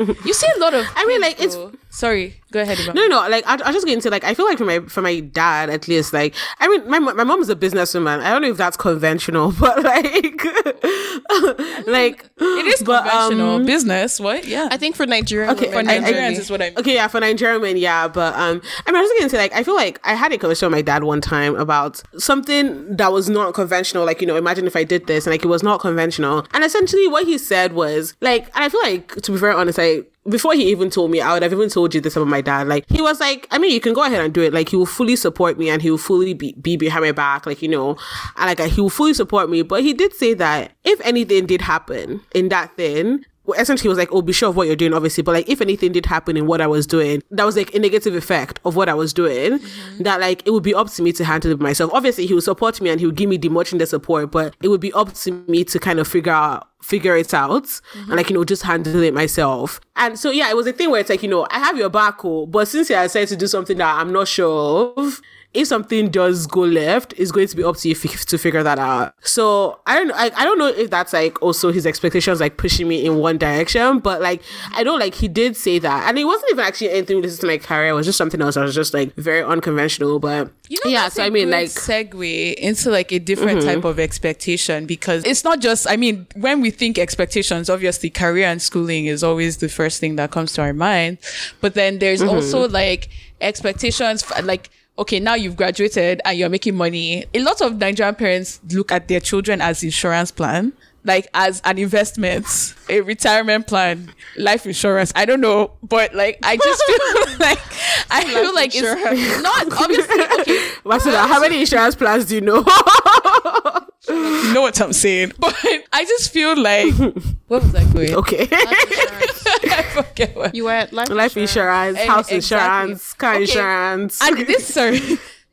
yeah. You see a lot of. I mean, like it's. Sorry, go ahead. Imama. No. Like I just going to like I feel like for my dad at least. Like I mean, my mom is a businesswoman. I don't know if that's conventional, but like, I mean, like it is conventional business. What? Yeah, I think for Nigerian, okay, women, for Nigerians is what I mean. Okay, yeah, for Nigerian women, yeah. But I mean, I was going to say like I feel like I had a conversation with my dad one time about something that was not conventional. Like, you know, imagine if I did this, and like it was not conventional. And essentially, what he said was like, and I feel like to be very honest, before he even told me, I would have even told you this about my dad. Like, he was like, I mean, you can go ahead and do it. Like, he will fully support me and he will fully be behind my back. Like, you know, and like, he will fully support me. But he did say that if anything did happen in that thing, essentially he was like, oh, be sure of what you're doing, obviously. But like, if anything did happen in what I was doing, that was like a negative effect of what I was doing, mm-hmm. that like, it would be up to me to handle it myself. Obviously, he would support me and he would give me the much in the support, but it would be up to me to kind of figure it out, mm-hmm. and like, you know, just handle it myself. And so yeah, it was a thing where it's like, you know, I have your back, but since I decided to do something that I'm not sure of, if something does go left, it's going to be up to you to figure that out. So I don't know if that's like also his expectations like pushing me in one direction, but like I know like he did say that, and it wasn't even actually anything related to my career. It was just something else. I was just like very unconventional, but you know, yeah. So I mean, like segue into like a different mm-hmm. type of expectation, because it's not just. I mean, when we think expectations, obviously career and schooling is always the first thing that comes to our mind, but then there's mm-hmm. also like expectations like. Okay, now you've graduated and you're making money. A lot of Nigerian parents look at their children as insurance plan, like as an investment, a retirement plan, life insurance. I don't know, but like I just feel like it's not obviously. Okay, Matilda, how many insurance plans do you know? You know what I'm saying, but I just feel like what was that going? Okay. I forget what. You were at life insurance, house insurance, car insurance. And this, sorry,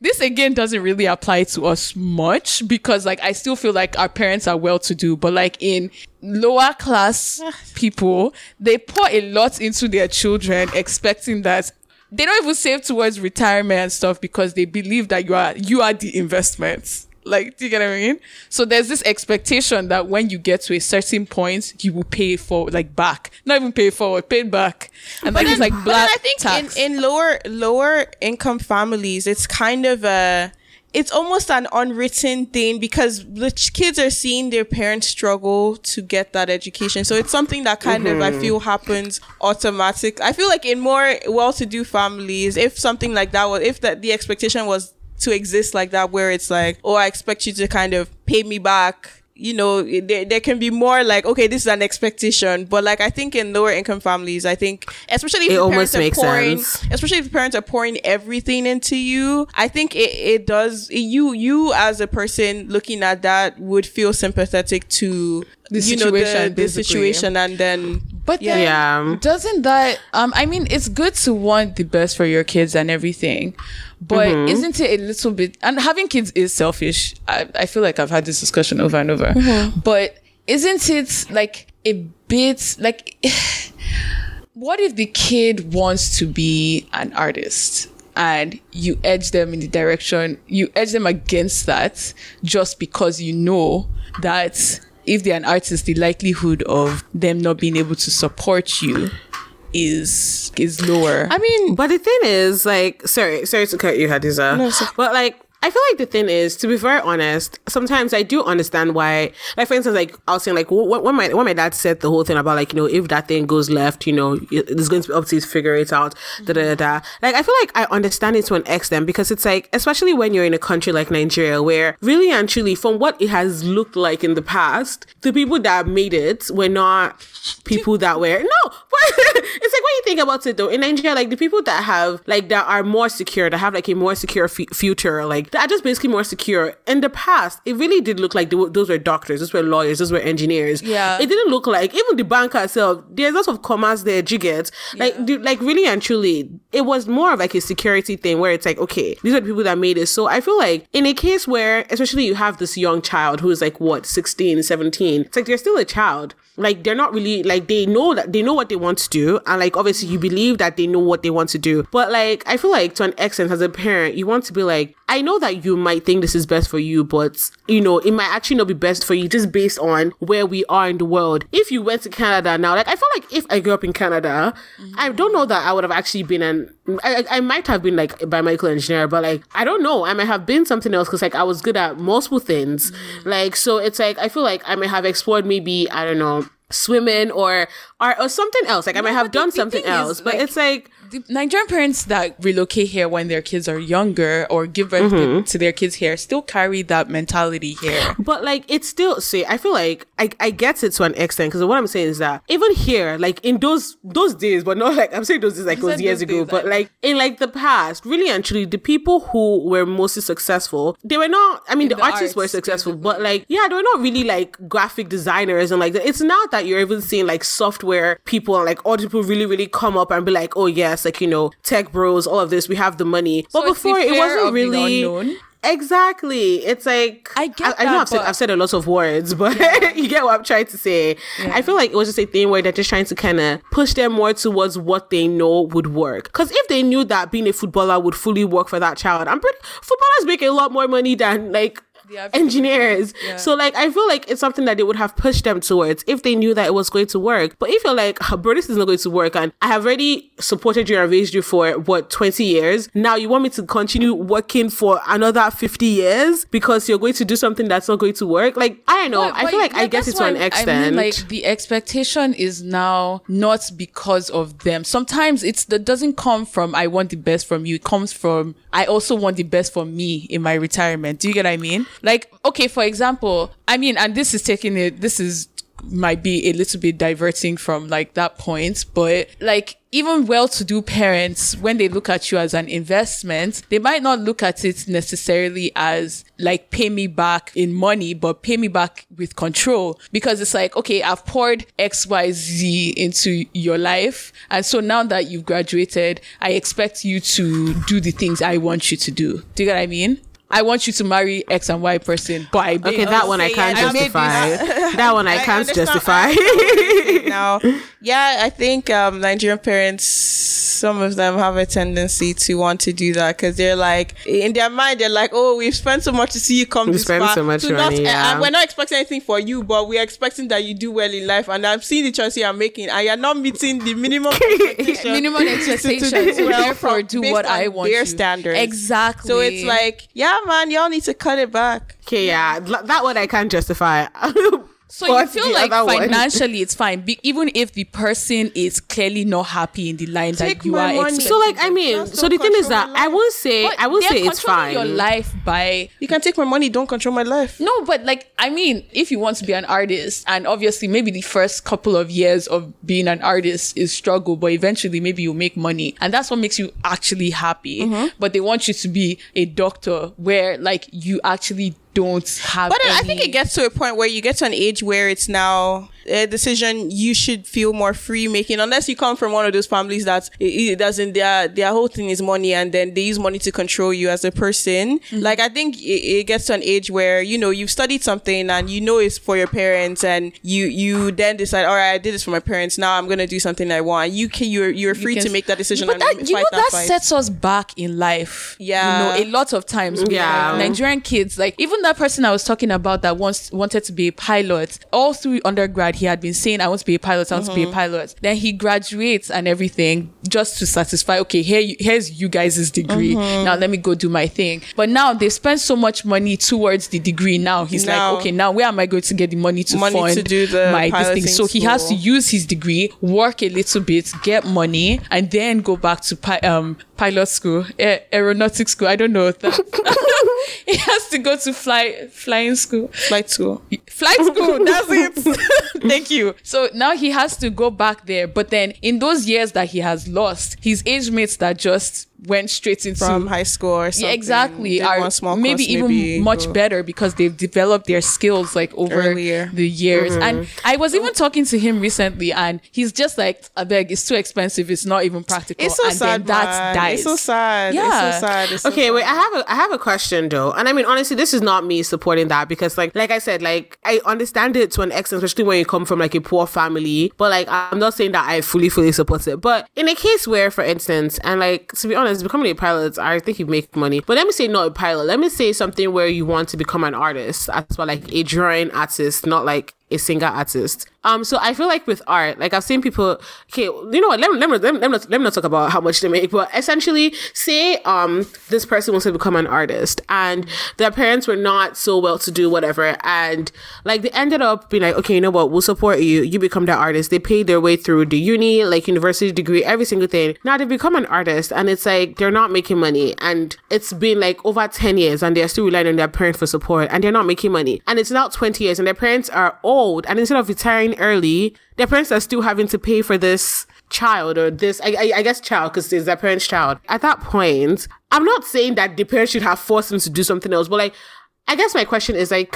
This again doesn't really apply to us much because like I still feel like our parents are well to do, but like in lower class people, they pour a lot into their children expecting that they don't even save towards retirement and stuff because they believe that you are the investment. Like, do you get what I mean? So there's this expectation that when you get to a certain point, you will pay for like back. Not even pay forward, pay back. And like it's like black tax. But I think in lower income families, it's kind of a, it's almost an unwritten thing because the kids are seeing their parents struggle to get that education. So it's something that kind of, I feel, happens automatic. I feel like in more well-to-do families, if something like that was, if that the expectation was to exist like that, where it's like, oh, I expect you to kind of pay me back, you know, there can be more like, okay, this is an expectation. But like, I think in lower income families, I think, especially if it almost makes sense. Especially if the parents are pouring everything into you, I think it does, you as a person looking at that would feel sympathetic to the situation, the situation, and then but yeah. Then doesn't that I mean, it's good to want the best for your kids and everything, but isn't it a little bit, and having kids is selfish, I feel like I've had this discussion over and over, but isn't it like a bit like what if the kid wants to be an artist and you edge them in the direction, you edge them against that just because you know that if they're an artist, the likelihood of them not being able to support you is lower. I mean, but the thing is, like, sorry to cut you, Hidiza. No, but like, I feel like the thing is, to be very honest, sometimes I do understand why, like, for instance, like, I was saying, like, when my dad said the whole thing about, like, you know, if that thing goes left, you know, it's going to be up to you to figure it out, Like, I feel like I understand it to an extent because it's like, especially when you're in a country like Nigeria, where really and truly, from what it has looked like in the past, the people that made it were not people that were, it's like, when you think about it, though, in Nigeria, like, the people that have, like, that are more secure, that have, like, a more secure future, like, that are just basically more secure. In the past, it really did look like those were doctors, those were lawyers, those were engineers. Yeah. It didn't look like, even the bank herself, there's lots of commerce there, jiggets. Like, like really and truly, it was more of like a security thing where it's like, okay, these are the people that made it. So I feel like in a case where, especially you have this young child who is like, what, 16, 17, it's like, they're still a child. Like, they're not really, like, they know that they know what they want to do. And like, obviously you believe that they know what they want to do. But like, I feel like to an extent as a parent, you want to be like, I know that you might think this is best for you, but you know, it might actually not be best for you just based on where we are in the world. If you went to Canada now, like, I feel like if I grew up in Canada, I don't know that I would have actually been I might have been like a biomedical engineer, but like, I don't know. I might have been something else because like I was good at multiple things. Like, so it's like, I feel like I might have explored maybe, I don't know, swimming or something else. Like, I might have done something else, but it's like, the Nigerian parents that relocate here when their kids are younger or give birth to their kids here still carry that mentality here. But like, it's still, see, I feel like I get it to an extent because what I'm saying is that even here, like in those days, but not like, I'm saying those days like those years ago, but like in like the past, really and truly, the people who were mostly successful, they were not, I mean, the artists were successful, but like, yeah, they were not really like graphic designers and like that. It's not that you're even seeing like software people and like all people really, really come up and be like, oh yes, like, you know, tech bros, all of this, we have the money. But so before, it wasn't really. Exactly. It's like, I get that, I know I've said a lot of words, but you get what I'm trying to say. Yeah. I feel like it was just a thing where they're just trying to kind of push them more towards what they know would work. Because if they knew that being a footballer would fully work for that child, footballers make a lot more money than like engineers. Yeah. So like, I feel like it's something that they would have pushed them towards if they knew that it was going to work. But if you're like, bro, this is not going to work, and I have already supported you and raised you for what, 20 years, now you want me to continue working for another 50 years because you're going to do something that's not going to work? Like, I don't know. I feel like I guess it's to an extent. I mean, like, the expectation is now not because of them. Sometimes that doesn't come from I want the best from you. It comes from I also want the best for me in my retirement. Do you get what I mean? Like, okay, for example, I mean, and this is might be a little bit diverting from like that point, but like even well-to-do parents, when they look at you as an investment, they might not look at it necessarily as like pay me back in money, but pay me back with control, because it's like, okay, I've poured XYZ into your life. And so now that you've graduated, I expect you to do the things I want you to do. Do you get what I mean? I want you to marry X and Y person, but I okay, that one I can't justify. That one I can't justify. Now, yeah, I think Nigerian parents, some of them have a tendency to want to do that because they're like, in their mind, they're like, oh, we've spent so much to see you come this far. We spent so much money, yeah. We're not expecting anything for you, but we're expecting that you do well in life. And I'm seeing the choice you're making, and you're not meeting the minimum expectations. Minimum expectations. Therefore, do what I want. Their standards, exactly. So it's like, yeah. Man, y'all need to cut it back. Okay, yeah, that one I can't justify. So you feel like financially it's fine, even if the person is clearly not happy in the line that you are expecting. So like, I mean, so the thing is that I will say it's fine. Your life by you can take my money, don't control my life. No, but like, I mean, if you want to be an artist, and obviously maybe the first couple of years of being an artist is struggle, but eventually maybe you make money, and that's what makes you actually happy. Mm-hmm. But they want you to be a doctor where like you actually don't have but I think it gets to a point where you get to an age where it's now a decision you should feel more free making, unless you come from one of those families that it doesn't, their whole thing is money, and then they use money to control you as a person. Mm-hmm. Like I think it gets to an age where, you know, you've studied something and you know it's for your parents, and you then decide, all right, I did this for my parents, now I'm gonna do something I want. You're free to make that decision. But that, you know, that sets us back in life. Yeah, you know, a lot of times. Yeah, like Nigerian kids, like even that person I was talking about that once wanted to be a pilot, all through undergrad he had been saying, I want to be a pilot, I want mm-hmm. to be a pilot. Then he graduates and everything just to satisfy, okay, here's you guys' degree, mm-hmm. now let me go do my thing. But now they spend so much money towards the degree. Now he's like, okay, now where am I going to get the money to fund to do this thing? So he has to use his degree, work a little bit, get money, and then go back to pilot school, aeronautics school, I don't know that. He has to go to flight school. That's it. Thank you. So now he has to go back there, but then in those years that he has lost, his age mates that just went straight into from high school or something, yeah, exactly, are maybe even much better because they've developed their skills like over the years. Mm-hmm. And I was even talking to him recently, and he's just like, I beg, it's too expensive, it's not even practical. It's so and sad, then that dies. It's so sad. Yeah. It's so sad. It's so okay, sad. Wait, I have a question though, and I mean honestly, this is not me supporting that, because like I said, like I understand it to an extent, especially when you come from like a poor family. But like, I'm not saying that I fully support it. But in a case where, for instance, and like to be honest, becoming a pilot, I think you make money. But let me say not a pilot. Let me say something where you want to become an artist as well, like a drawing artist, not like a singer artist. So I feel like with art, like I've seen people. Okay, you know what? Let me not talk about how much they make. But essentially, say this person wants to become an artist, and their parents were not so well to do, whatever, and like they ended up being like, okay, you know what? We'll support you. You become that artist. They paid their way through the uni, like university degree, every single thing. Now they become an artist, and it's like they're not making money, and it's been like over 10 years, and they're still relying on their parents for support, and they're not making money, and it's now 20 years, and their parents are old, and instead of retiring early, their parents are still having to pay for this child, or this I guess child, because it's their parents' child. At that point, I'm not saying that the parents should have forced them to do something else, but like I guess my question is, like,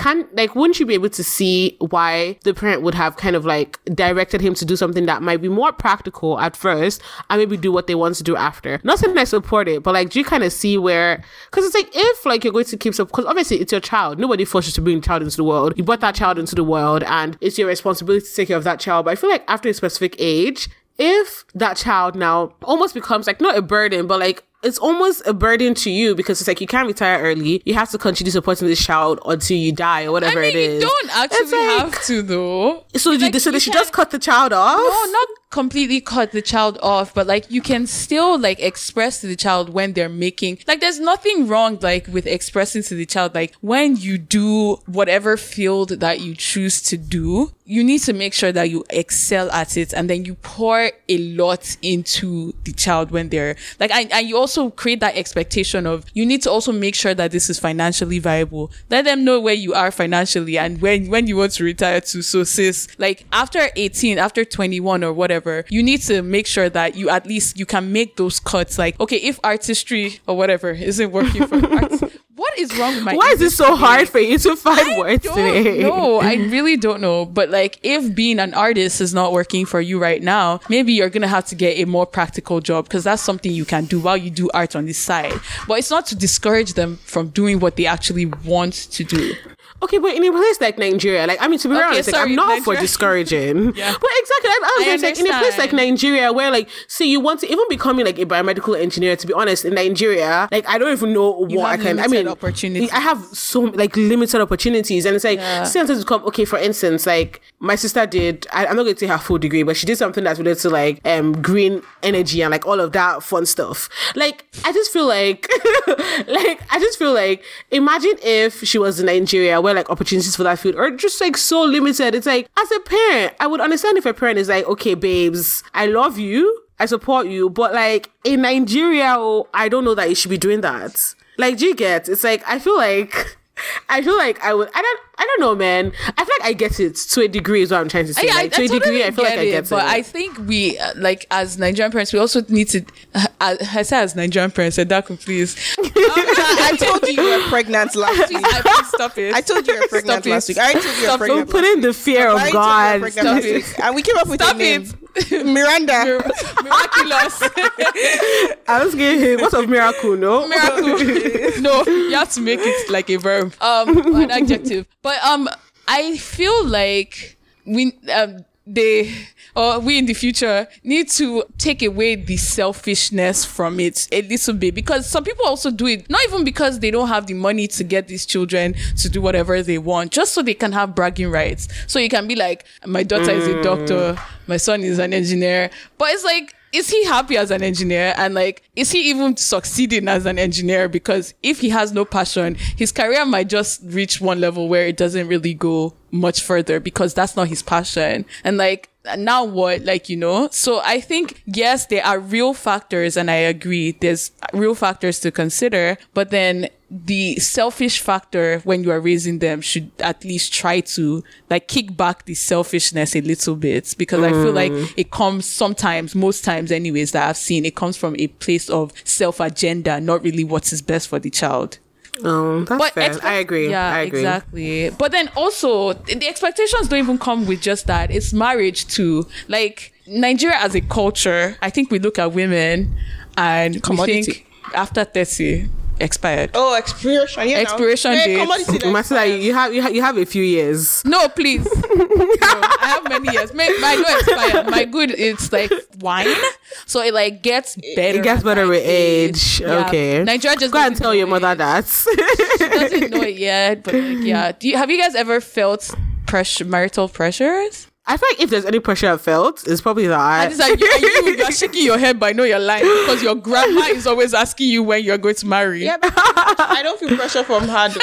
wouldn't you be able to see why the parent would have kind of like directed him to do something that might be more practical at first and maybe do what they want to do after? Not saying I support it, but like, do you kind of see where, because it's like, if like you're going to keep some, because obviously it's your child, nobody forces you to bring a child into the world. You brought that child into the world, and it's your responsibility to take care of that child. But I feel like after a specific age, if that child now almost becomes like not a burden, but like it's almost a burden to you, because it's like you can't retire early. You have to continue supporting this child until you die or whatever it is. You don't actually have to though. So they should just cut the child off? No, not completely cut the child off, but like you can still like express to the child when they're making, like there's nothing wrong like with expressing to the child, like when you do whatever field that you choose to do, you need to make sure that you excel at it, and then you pour a lot into the child when they're like, and you also create that expectation of, you need to also make sure that this is financially viable. Let them know where you are financially and when you want to retire to. So sis, like after 18, after 21 or whatever, you need to make sure that you at least you can make those cuts. Like, okay, if artistry or whatever isn't working for arts, what is wrong with my? Why is it so hard for you to find words today? No, I really don't know. But like, if being an artist is not working for you right now, maybe you're gonna have to get a more practical job, because that's something you can do while you do art on the side. But it's not to discourage them from doing what they actually want to do. Okay, but in a place like Nigeria, like, I mean, to be honest, like, I'm not Nigeria. For discouraging. Yeah. But exactly, I was like, in a place like Nigeria, where like, see, you want to even becoming like a biomedical engineer, to be honest, in Nigeria, like, I don't even know what I can, I mean, opportunities. I have so, like, limited opportunities. And it's like, sometimes come, okay, for instance, like, my sister did, I'm not going to say her full degree, but she did something that's related to like, green energy and like all of that fun stuff. Like, I just feel like, imagine if she was in Nigeria, where like opportunities for that field are just like so limited. It's like, as a parent, I would understand if a parent is like, okay, babes, I love you, I support you, but like in Nigeria, oh, I don't know that you should be doing that. Like, do you get? It's like, I feel like I would, I don't know, man. I feel like I get it to a degree is what I'm trying to say. I feel like I get it. But I think we, like, as Nigerian parents, we also need to, I said as Nigerian parents, Edakun, please. I told you you were pregnant last week. Stop it. I told you you were pregnant last week. I told you you were pregnant last week. Put in the fear of God. Stop it. And we came up with a name. Stop it. Miranda. Miraculous. I was giving him what of miracle, no? Miracle. No, you have to make it like a verb. An adjective. But I feel like we in the future need to take away the selfishness from it a little bit, because some people also do it not even because they don't have the money to get these children to do whatever they want, just so they can have bragging rights. So you can be like, my daughter is a doctor, my son is an engineer, but it's like, is he happy as an engineer? And like, is he even succeeding as an engineer? Because if he has no passion, his career might just reach one level where it doesn't really go much further, because that's not his passion. And like, now what? Like, you know? So I think, yes, there are real factors, and I agree, there's real factors to consider, but then the selfish factor when you are raising them should at least try to like kick back the selfishness a little bit, because I feel like it comes sometimes, most times anyways, that I've seen, it comes from a place of self-agenda, not really what is best for the child. That's fair. I agree. Exactly. But then also, the expectations don't even come with just that. It's marriage too. Like, Nigeria as a culture, I think we look at women and commodity. We think after 30... expired. Oh, expiration. Yeah, expiration date. Matilda, you have a few years. No, please. No, I have many years. My no expired. My good, it's like wine, so it like gets better. It gets better with age. Yeah. Okay. Nigeria, just go and tell your mother that. She doesn't know it yet, but like, yeah. Have you guys ever felt marital pressures? I feel like if there's any pressure I felt, it's probably that. And it's like, you're shaking your head, but I know you're lying, because your grandma is always asking you when you're going to marry. Yeah, but I don't feel pressure from her though.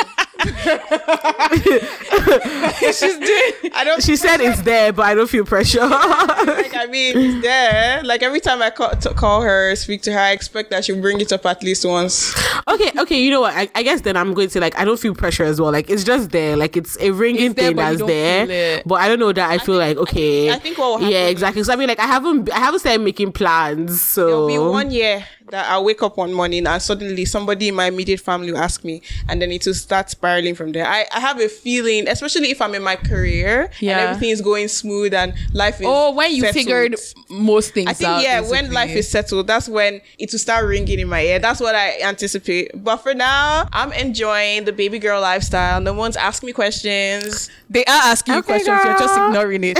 She's doing. She said it's there, but I don't feel pressure. Like, I mean, it's there. Like, every time I call her, speak to her, I expect that she'll bring it up at least once. Okay. You know what? I guess then I'm going to like, I don't feel pressure as well. Like, it's just there. Like, it's a ringing thing that's there, but I don't know that I feel like. Okay, I think what will happen. Yeah, exactly. So I mean, like, I haven't started making plans. So there'll be one year that I'll wake up one morning and suddenly somebody in my immediate family will ask me, and then it will start spiraling from there. I have a feeling, especially if I'm in my career and everything is going smooth and life is when you settled. Figured most things out. I think out, yeah, when life is settled, that's when it will start ringing in my ear. That's what I anticipate. But for now, I'm enjoying the baby girl lifestyle. No one's asking me questions. They are asking you questions. Girl. You're just ignoring it.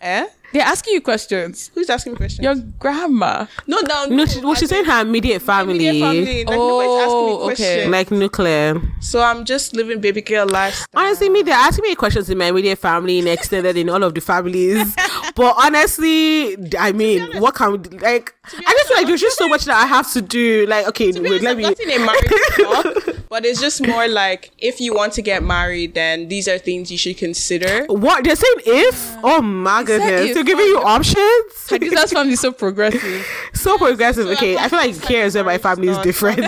Eh? They're asking you questions. Who's asking me questions? Your grandma. No. She's saying her immediate family. Like, nobody's asking me questions. Like, nuclear. So I'm just living baby girl lifestyle. Honestly, they're asking me questions in my immediate family, in extended, in all of the families. But honestly, I mean, honest, what can we, like, I just feel like there's just so much that I have to do. Like, okay, wait, let me. But it's just more like, if you want to get married, then these are things you should consider. What? They're saying if? Yeah. Oh my goodness. They're giving you options? Hadiza's family is so progressive. So progressive. So okay, I feel like here is where my family is different.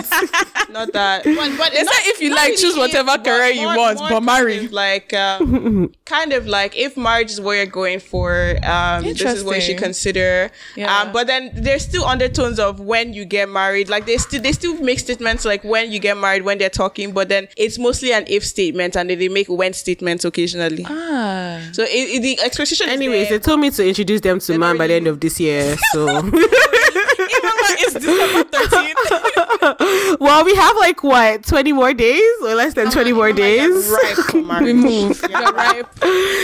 Not that. But it's not if you like, really choose whatever career you want, but marry. Like, kind of like, if marriage is what you're going for, this is what you should consider. Yeah. But then there's still undertones of when you get married. Like, they still make statements like when you get married, when they're talking, but then it's mostly an if statement, and they make when statements occasionally. Ah. So the expectation. Anyways, they told me to introduce them to man by the end of this year, so. Even though it's December 13th. Well, we have like what, 20 more days or less than 20 more days. Ripe, we move. Ripe.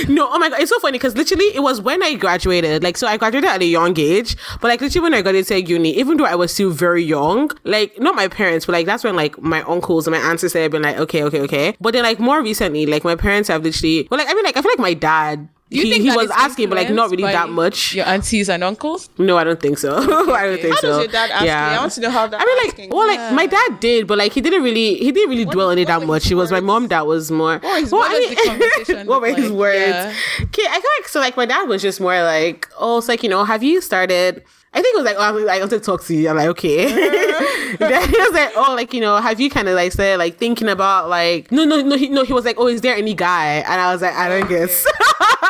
No, oh my god, it's so funny because literally it was when I graduated. Like, so I graduated at a young age, but like literally when I got into uni, even though I was still very young, like not my parents, but like that's when like my uncles and my aunts have been like, okay. But then like more recently, like my parents have literally, well, like I mean, like I feel like my dad. He was asking, but like not really that much. Your aunties and uncles? No, I don't think so. I don't think so. How does your dad ask? Yeah. I want to know how that. I mean, like, asking. Well, like my dad did, but like he didn't really dwell on it that much. It was my mom that was more. What were his words? Yeah. Okay, I feel like so. Like my dad was just more like, oh, it's like, you know, have you started? I think it was like, oh, I want to talk to you. I'm like, okay. Then he was like, oh, like, you know, have you kind of like started like thinking about like, no, he was like, oh, is there any guy? And I was like, I don't guess.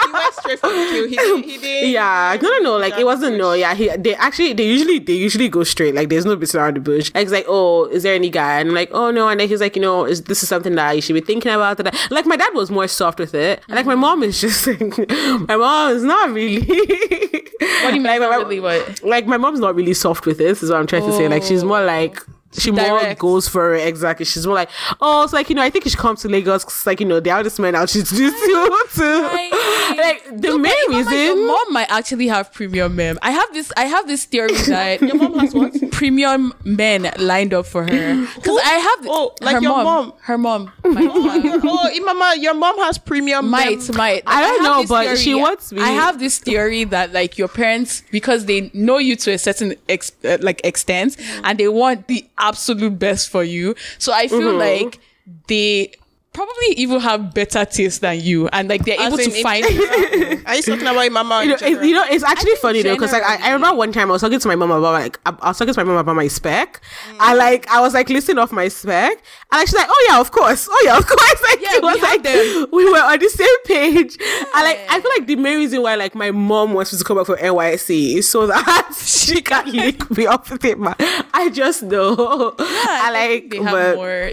He went straight for the kill. He did. Yeah, no. Like it wasn't no. Yeah, they usually go straight. Like there's no bits around the bush. Like it's like, oh, is there any guy? And I'm like, oh no. And then he's like, you know, this is something that you should be thinking about. Like my dad was more soft with it, and like my mom is just like, my mom is not really. What do you mean? Like my mom's not really soft with this. Is what I'm trying to say. Like she's more like. She direct. More goes for it, exactly. She's more like, oh, it's like, you know, I think you should come to Lagos because, like, you know, there are just men out here to do too. Like, the no, main reason. Your mom might actually have premium men. I have this theory that your mom has what? Premium men lined up for her. Because I have. Oh, like her your mom. Her mom. My mom. Oh, Imama, your mom has premium men. Might. I don't know, but theory, she wants me. I have this theory that, like, your parents, because they know you to a certain extent, and they want the absolute best for you, so I feel like they probably even have better taste than you, and like they're able to find. Are you talking about your mama? You know, it's actually funny though, because like I remember one time I was talking to my mom about like my spec, and like I was like listing off my spec, and like she's like, oh yeah, of course, like yeah, it was like them. We were on the same page, yeah. And like I feel like the main reason why like my mom wants me to come back from NYC is so that she can't link me up with it, man. I just know.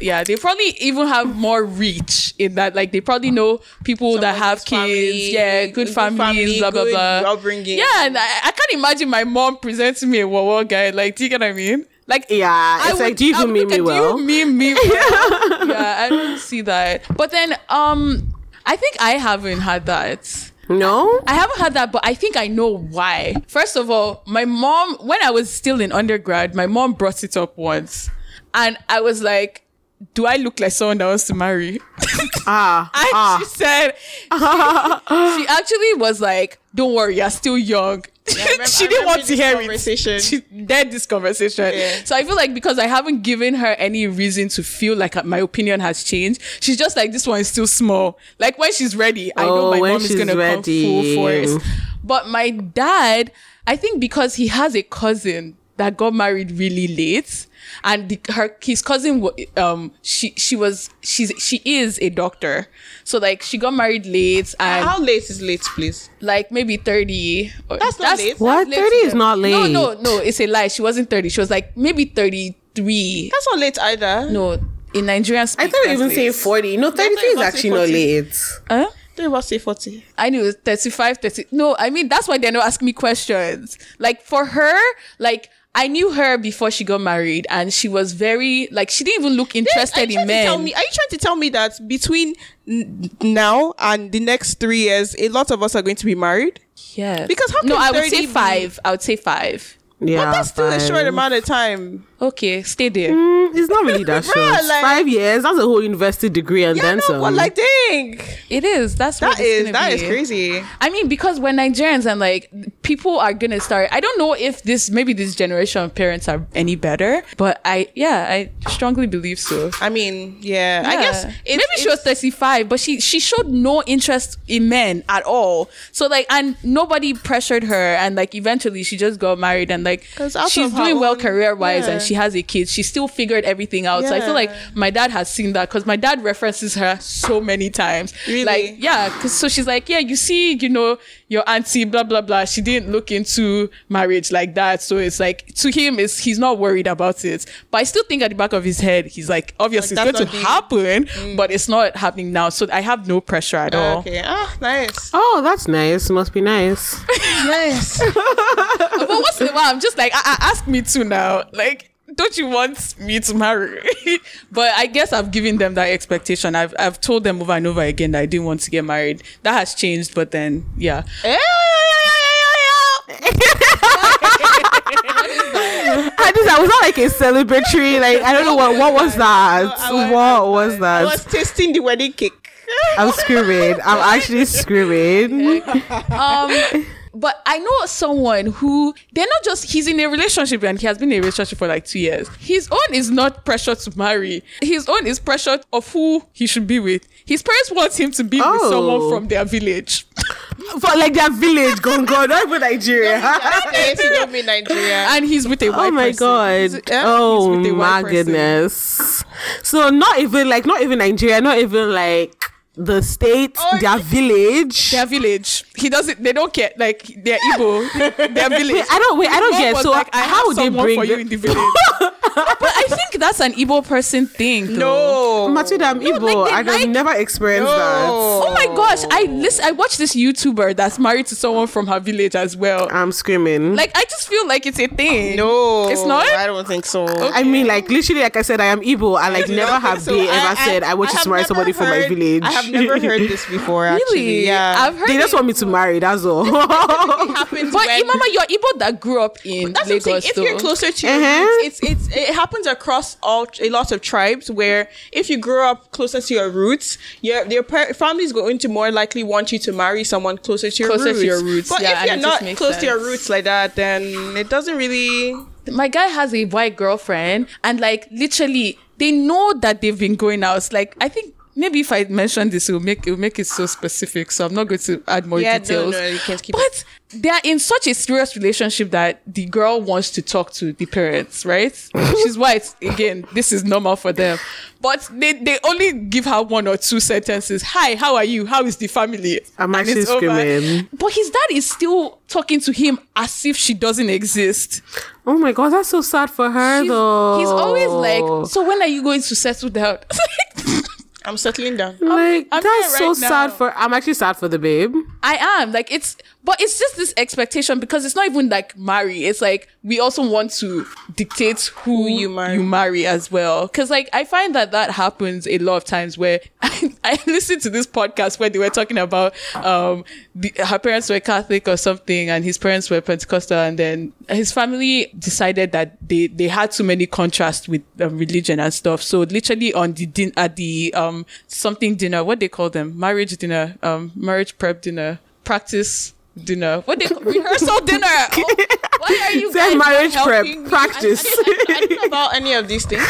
Yeah, they probably even have more reach in that, like they probably know people that have kids, yeah, good families, blah blah blah. Yeah, and I can't imagine my mom presents me a wow guy. Like, do you get what I mean? Like, yeah, it's like, do you mean me well? Do you mean me well? Yeah, I don't see that. But then, I think I haven't had that. No? I haven't had that, but I think I know why. First of all, my mom, when I was still in undergrad, my mom brought it up once, and I was like, do I look like someone that wants to marry? She said, she actually was like, don't worry, you're still young. Yeah, she didn't want to hear it. She did this conversation. Yeah. So I feel like because I haven't given her any reason to feel like my opinion has changed, she's just like, this one is still small. Like when she's ready, I know my mom is going to come full force. But my dad, I think because he has a cousin that got married really late, and his cousin, she is a doctor, so like she got married late. And how late is late, please? Like maybe 30. That's not late. What? That's 30 is not late. No. It's a lie. She wasn't 30. She was like maybe 33. That's not late either. No, in Nigerian speak, I thought it even say 40. No, 33 is actually not late. Huh? About say 40. I knew it was 35, 30. No, I mean, that's why they're not asking me questions. Like for her, like I knew her before she got married, and she was very like, she didn't even look interested in men. Are you trying to tell me that between now and the next 3 years, a lot of us are going to be married? Yeah. Because how can I would say 5. Yeah, but that's still a short amount of time. Okay, stay there. It's not really that short. Bro, like, 5 years, that's a whole university degree and then some. Well, like, dang. It is. That is crazy. I mean, because we're Nigerians and like people are going to start. I don't know if this generation of parents are any better, but I strongly believe so. I mean, yeah. I guess maybe she was 35, but she showed no interest in men at all. So like, and nobody pressured her, and like eventually she just got married and like she's doing well career wise and she has a kid. She still figured everything out. Yeah. So I feel like my dad has seen that because my dad references her so many times. Really? Like, yeah. So she's like, yeah, you see, you know, your auntie, blah, blah, blah. She didn't look into marriage like that. So it's like, to him, he's not worried about it. But I still think at the back of his head, he's like, obviously like, it's going to happen, but it's not happening now. So I have no pressure at all. Okay. Ah, nice. Oh, that's nice. Must be nice. Nice. But once in a while, I'm just like, ask me to now. Like, don't you want me to marry? But I guess I've given them that expectation. I've told them over and over again that I didn't want to get married. That has changed, but then yeah. I was not like a celebratory. Like I don't know what was that. What was that? I was tasting the wedding cake. I'm screaming. I'm actually screaming. But I know someone who he's in a relationship and he has been in a relationship for like 2 years. His own is not pressure to marry. His own is pressure of who he should be with. His parents want him to be with someone from their village. For like their village, Gongo, not even Nigeria. Don't mean Nigeria. And he's with a white person. Oh my god. He's with a white my goodness. Person. So not even Nigeria, not even like the state, their village. They don't care. Like they're Igbo, their village. I don't get. So like, how would they bring for you in the village? But I think that's an Igbo person thing. Though. No, Matilda, I'm Igbo. Like I've never experienced that. Oh my gosh! I watched this YouTuber that's married to someone from her village as well. I'm screaming. Like I just feel like it's a thing. No, it's not. I don't think so. Okay. I mean, like literally, like I said, I am Igbo. And like never have they ever said I want you to marry somebody from my village. I've never heard this before. Actually, really? Yeah, I've heard. They just want me to marry. That's all. But Imama, you're Igbo that grew up in Lagos. If you're closer to, it happens across a lot of tribes where if you grow up closer to your roots, your family's going to more likely want you to marry someone closer to your roots. But if you're not close to your roots like that, then it doesn't really. My guy has a white girlfriend, and like literally, they know that they've been going out. Like I think. Maybe if I mention this, it will make it so specific. So I'm not going to add more details. No, you can't keep it. They are in such a serious relationship that the girl wants to talk to the parents, right? She's white. Again, this is normal for them. But they only give her one or two sentences. Hi, how are you? How is the family? I'm actually screaming. But his dad is still talking to him as if she doesn't exist. Oh my God, that's so sad for her though. He's always like, so when are you going to settle down? I'm settling down. Like I'm that's so right sad for. I'm actually sad for the babe. I am like it's just this expectation because it's not even like marry. It's like we also want to dictate who you marry as well. Because like I find that happens a lot of times where I listened to this podcast where they were talking about her parents were Catholic or something and his parents were Pentecostal and then his family decided that they had too many contrasts with religion and stuff. So literally on the something dinner, what they call them, marriage dinner, marriage prep dinner, practice dinner, what they call rehearsal dinner. Oh, why are you guys marriage prep me? Practice? I don't know about any of these things.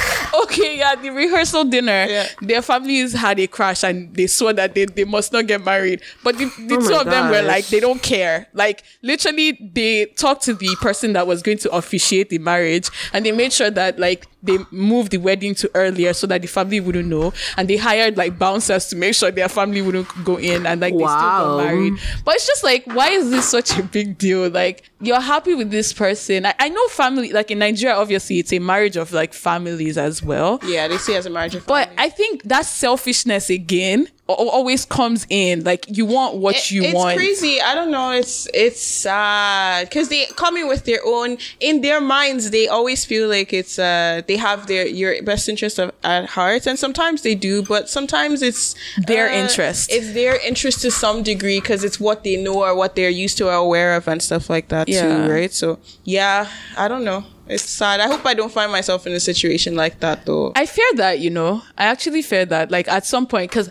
Okay, yeah, the rehearsal dinner. Yeah. Their families had a crash and they swore that they must not get married. But the two of them were like, they don't care. Like literally, they talked to the person that was going to officiate the marriage, and they made sure that like. They moved the wedding to earlier so that the family wouldn't know, and they hired like bouncers to make sure their family wouldn't go in, and like they still got married. But it's just like, why is this such a big deal? Like you're happy with this person. I know family, like in Nigeria, obviously it's a marriage of like families as well. Yeah, they see it as a marriage of families. But I think that's selfishness again. always comes in. Like, you want what you want. It's crazy. I don't know. It's sad because they come in with their own, in their minds. They always feel like it's they have your best interest at heart, and sometimes they do, but sometimes it's their interest. It's their interest to some degree because it's what they know or what they're used to or aware of and stuff like that too, right? So yeah, I don't know. It's sad. I hope I don't find myself in a situation like that, though. I fear that, you know. I actually fear that, like, at some point, because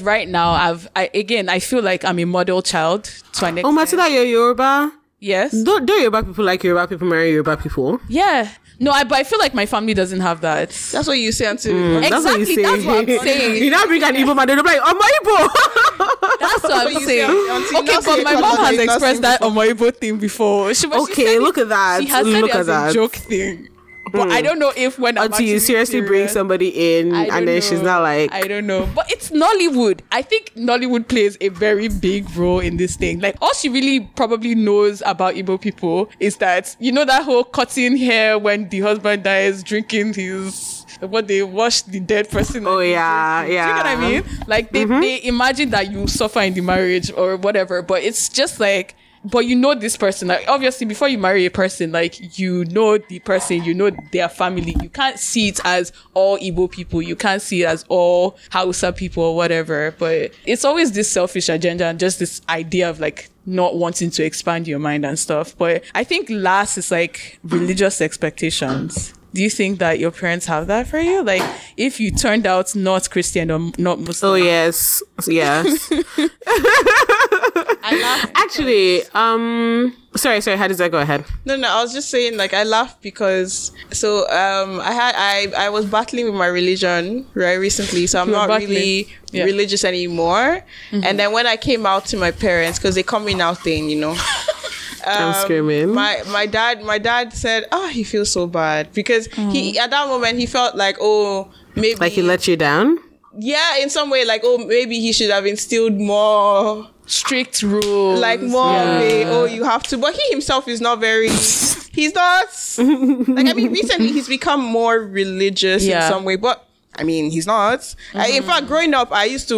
right now, I feel like I'm a model child to an extent. Oh, Matilda, you're Yoruba? Yes. Don't Yoruba people like Yoruba people marry Yoruba people? Yeah. No, but I feel like my family doesn't have that. That's what you say until... Exactly, that's what I'm saying. You now bring an Igbo man, they'll be like, Omoibo! That's what I'm saying. Okay, but my mom has expressed that Omoibo thing before. Okay, look at that. She has said it as a joke thing. But I don't know if when until you seriously bring somebody in and then she's not like... I don't know. But it's Nollywood. I think Nollywood plays a very big role in this thing. Like, all she really probably knows about Igbo people is that, you know, that whole cutting hair when the husband dies, drinking his... what they wash the dead person. Oh, yeah, yeah. Do you know what I mean? Like, they imagine that you suffer in the marriage or whatever. But it's just like... but you know this person, like, obviously before you marry a person, like, you know the person, you know their family. You can't see it as all Igbo people, you can't see it as all Hausa people or whatever, but it's always this selfish agenda and just this idea of like not wanting to expand your mind and stuff. But I think last is like religious expectations. Do you think that your parents have that for you? Like, if you turned out not Christian or not Muslim? Oh, yes. Yes. Actually, sorry, Hidiza, go ahead. No, I was just saying, like, I laugh because, so, I was battling with my religion, right, recently, so I'm not really religious anymore. Mm-hmm. And then when I came out to my parents, because they coming out thing, you know. I'm screaming. My dad said, he feels so bad because he, at that moment, he felt like, maybe... like he let you down? Yeah, in some way, like, maybe he should have instilled more... strict rules. Like, more way, you have to... But he himself is not very... he's not... like, I mean, recently, he's become more religious in some way, but... I mean, he's not. Mm-hmm. In fact, growing up as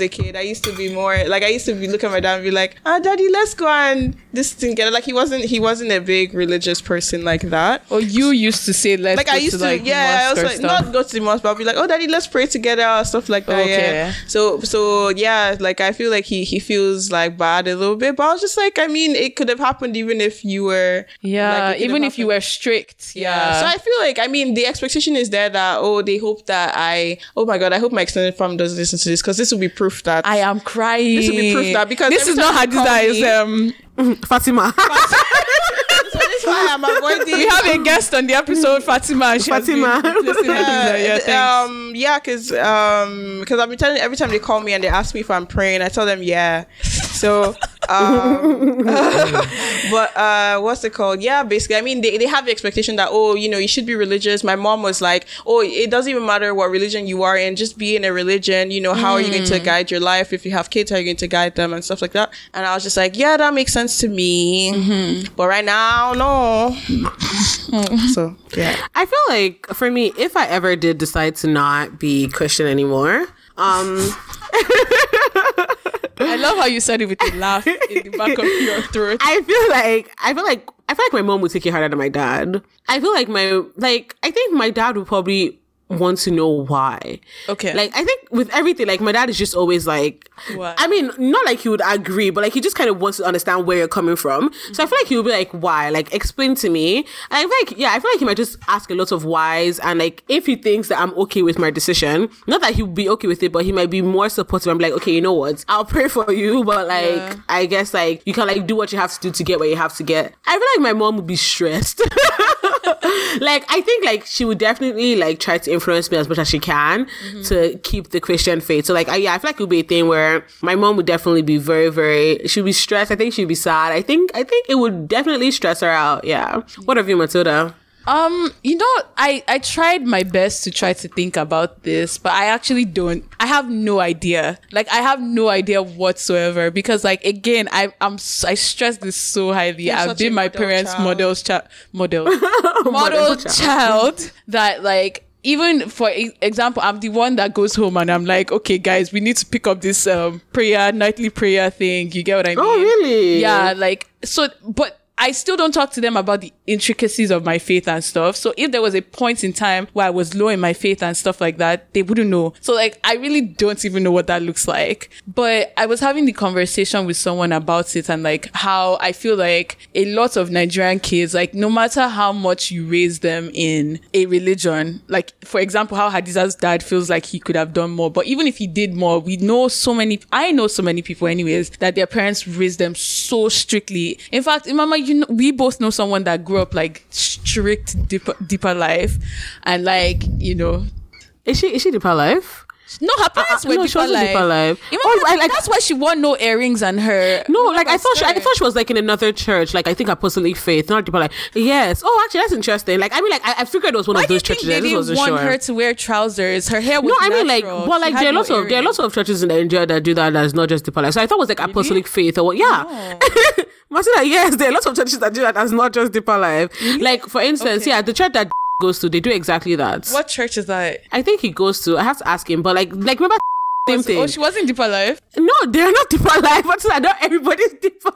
a kid, I used to be more like, I used to be looking at my dad and be like, Daddy, let's go and this thing. Like, he wasn't a big religious person like that. Or you used to say, let's like, go I used to like, yeah, I was like, stuff. Not go to the mosque, but I'd be like, Daddy, let's pray together, stuff like that. Okay. Yeah. So yeah, like, I feel like he feels like bad a little bit, but I was just like, I mean, it could have happened even if you were you were strict. Yeah. So I feel like, I mean, the expectation is there that they hope that I hope my extended family doesn't listen to this, because this will be proof that I am crying. This will be proof that, because this is not Hidiza, it's Fatima. That's why I'm avoiding. We have a guest on the episode, Fatima. Because I've been telling, every time they call me and they ask me if I'm praying, I tell them yeah. So but what's it called? Yeah, basically, I mean, they have the expectation that you should be religious. My mom was like, it doesn't even matter what religion you are in, just be in a religion. You know, how are you going to guide your life? If you have kids, how are you going to guide them and stuff like that? And I was just like, yeah, that makes sense to me. Mm-hmm. But right now, no. So yeah, I feel like for me, if I ever did decide to not be Christian anymore, I love how you said it with a laugh in the back of your throat. I feel like my mom would take it harder than my dad. I feel like I think my dad would probably want to know why. Okay. Like, I think with everything, like, my dad is just always like, what? I mean, not like he would agree, but like, he just kind of wants to understand where you're coming from. So I feel like he would be like, why? Like, explain to me. And I feel like he might just ask a lot of whys, and like, if he thinks that I'm okay with my decision, not that he would be okay with it, but he might be more supportive. I'm like, okay, you know what? I'll pray for you, but like, I guess like, you can like do what you have to do to get where you have to get. I feel like my mom would be stressed. Like, I think like she would definitely like try to influence me as much as she can to keep the Christian faith. So like, I feel like it would be a thing where my mom would definitely be very, very, she'd be stressed. I think she'd be sad. I think it would definitely stress her out. Yeah. What of you, Matilda? You know, I tried my best to try to think about this, but I actually don't. I have no idea. Like, I have no idea whatsoever, because like, again, I stress this so highly. I've been my parents' model child that like, even for example, I'm the one that goes home and I'm like, okay, guys, we need to pick up this nightly prayer thing. You get what I mean? Oh, really? Yeah, like, so, but I still don't talk to them about the intricacies of my faith and stuff. So if there was a point in time where I was low in my faith and stuff like that, they wouldn't know. So like, I really don't even know what that looks like. But I was having the conversation with someone about it and like how I feel like a lot of Nigerian kids, like no matter how much you raise them in a religion, like for example, how Hidiza's dad feels like he could have done more. But even if he did more, I know so many people anyways, that their parents raised them so strictly. In fact, Imama, you know, we both know someone that grew up like strict deeper life, and like, you know, is she deeper life? No, her parents were deeper life. That's why she wore no earrings on her. No, like I thought she was like in another church, like I think Apostolic Faith, not deeper life. Yes. Oh, actually, that's interesting. Like I mean, like I figured it was one of those churches. They didn't want her to wear trousers. Her hair was natural. No, I mean, like, well, like there are lots of churches in India that do that. That's not just deeper life. So I thought it was like Apostolic Faith or what? Yeah. No. Matilda, yes, there are lots of churches that do that. That's not just deeper life. Mm-hmm. Like for instance, okay. Yeah, the church that goes to, they do exactly that. What church is that? I think he goes to. I have to ask him, but like remember same thing. Oh, she wasn't deeper life. No, they're not deeper life. But not everybody's deeper.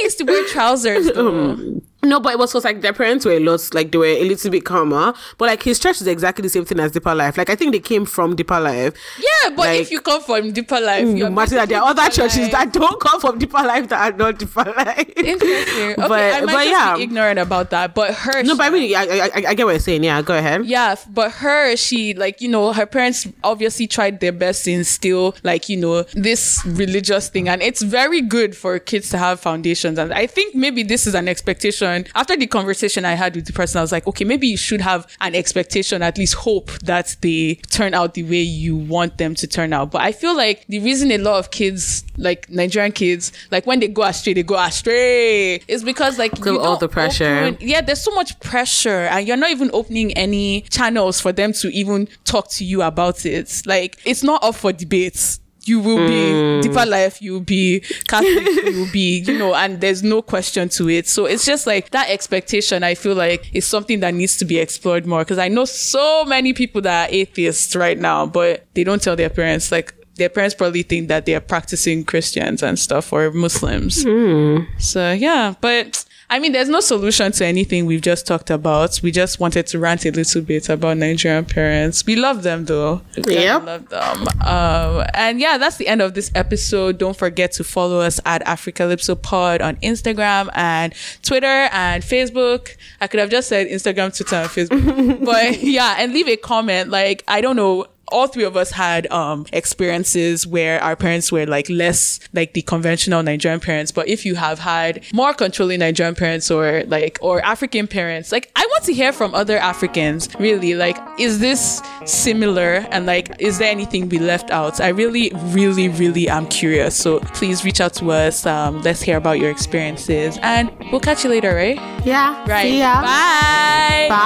Used to wear trousers. No, but it was because like their parents were lost, like they were a little bit calmer. But like his church is exactly the same thing as deeper life. Like I think they came from deeper life. Yeah, but like, if you come from deeper life, you matter that there are other churches that don't come from deeper life that are not deeper life. Interesting. Okay, I might just be ignorant about that. But her, no, but I mean, I get what you're saying. Yeah, go ahead. Yeah, but her, she like, you know, her parents obviously tried their best to instill like, you know, this religious thing, and it's very good for kids to have foundations. And I think maybe this is an expectation. After the conversation I had with the person, I was like, okay, maybe you should have an expectation, at least hope that they turn out the way you want them to turn out. But I feel like the reason a lot of kids, like Nigerian kids, like when they go astray, is because like all the pressure. There's so much pressure, and you're not even opening any channels for them to even talk to you about it. Like it's not up for debates. You will be deeper life, you'll be Catholic, you'll be, you know, and there's no question to it. So it's just like that expectation, I feel like, is something that needs to be explored more. Because I know so many people that are atheists right now, but they don't tell their parents. Like, their parents probably think that they are practicing Christians and stuff, or Muslims. Mm. So, yeah, but I mean, there's no solution to anything we've just talked about. We just wanted to rant a little bit about Nigerian parents. We love them, though. Yeah. We love them. And yeah, that's the end of this episode. Don't forget to follow us at AfricalypsoPod on Instagram and Twitter and Facebook. I could have just said Instagram, Twitter, and Facebook. But yeah, and leave a comment. Like, I don't know. All three of us had experiences where our parents were like less like the conventional Nigerian parents. But if you have had more controlling Nigerian parents or African parents, like I want to hear from other Africans, really. Like, is this similar? And like, is there anything we left out? I really, really, really am curious. So please reach out to us. Let's hear about your experiences, and we'll catch you later, right? Yeah. Right. See ya. Bye. Bye.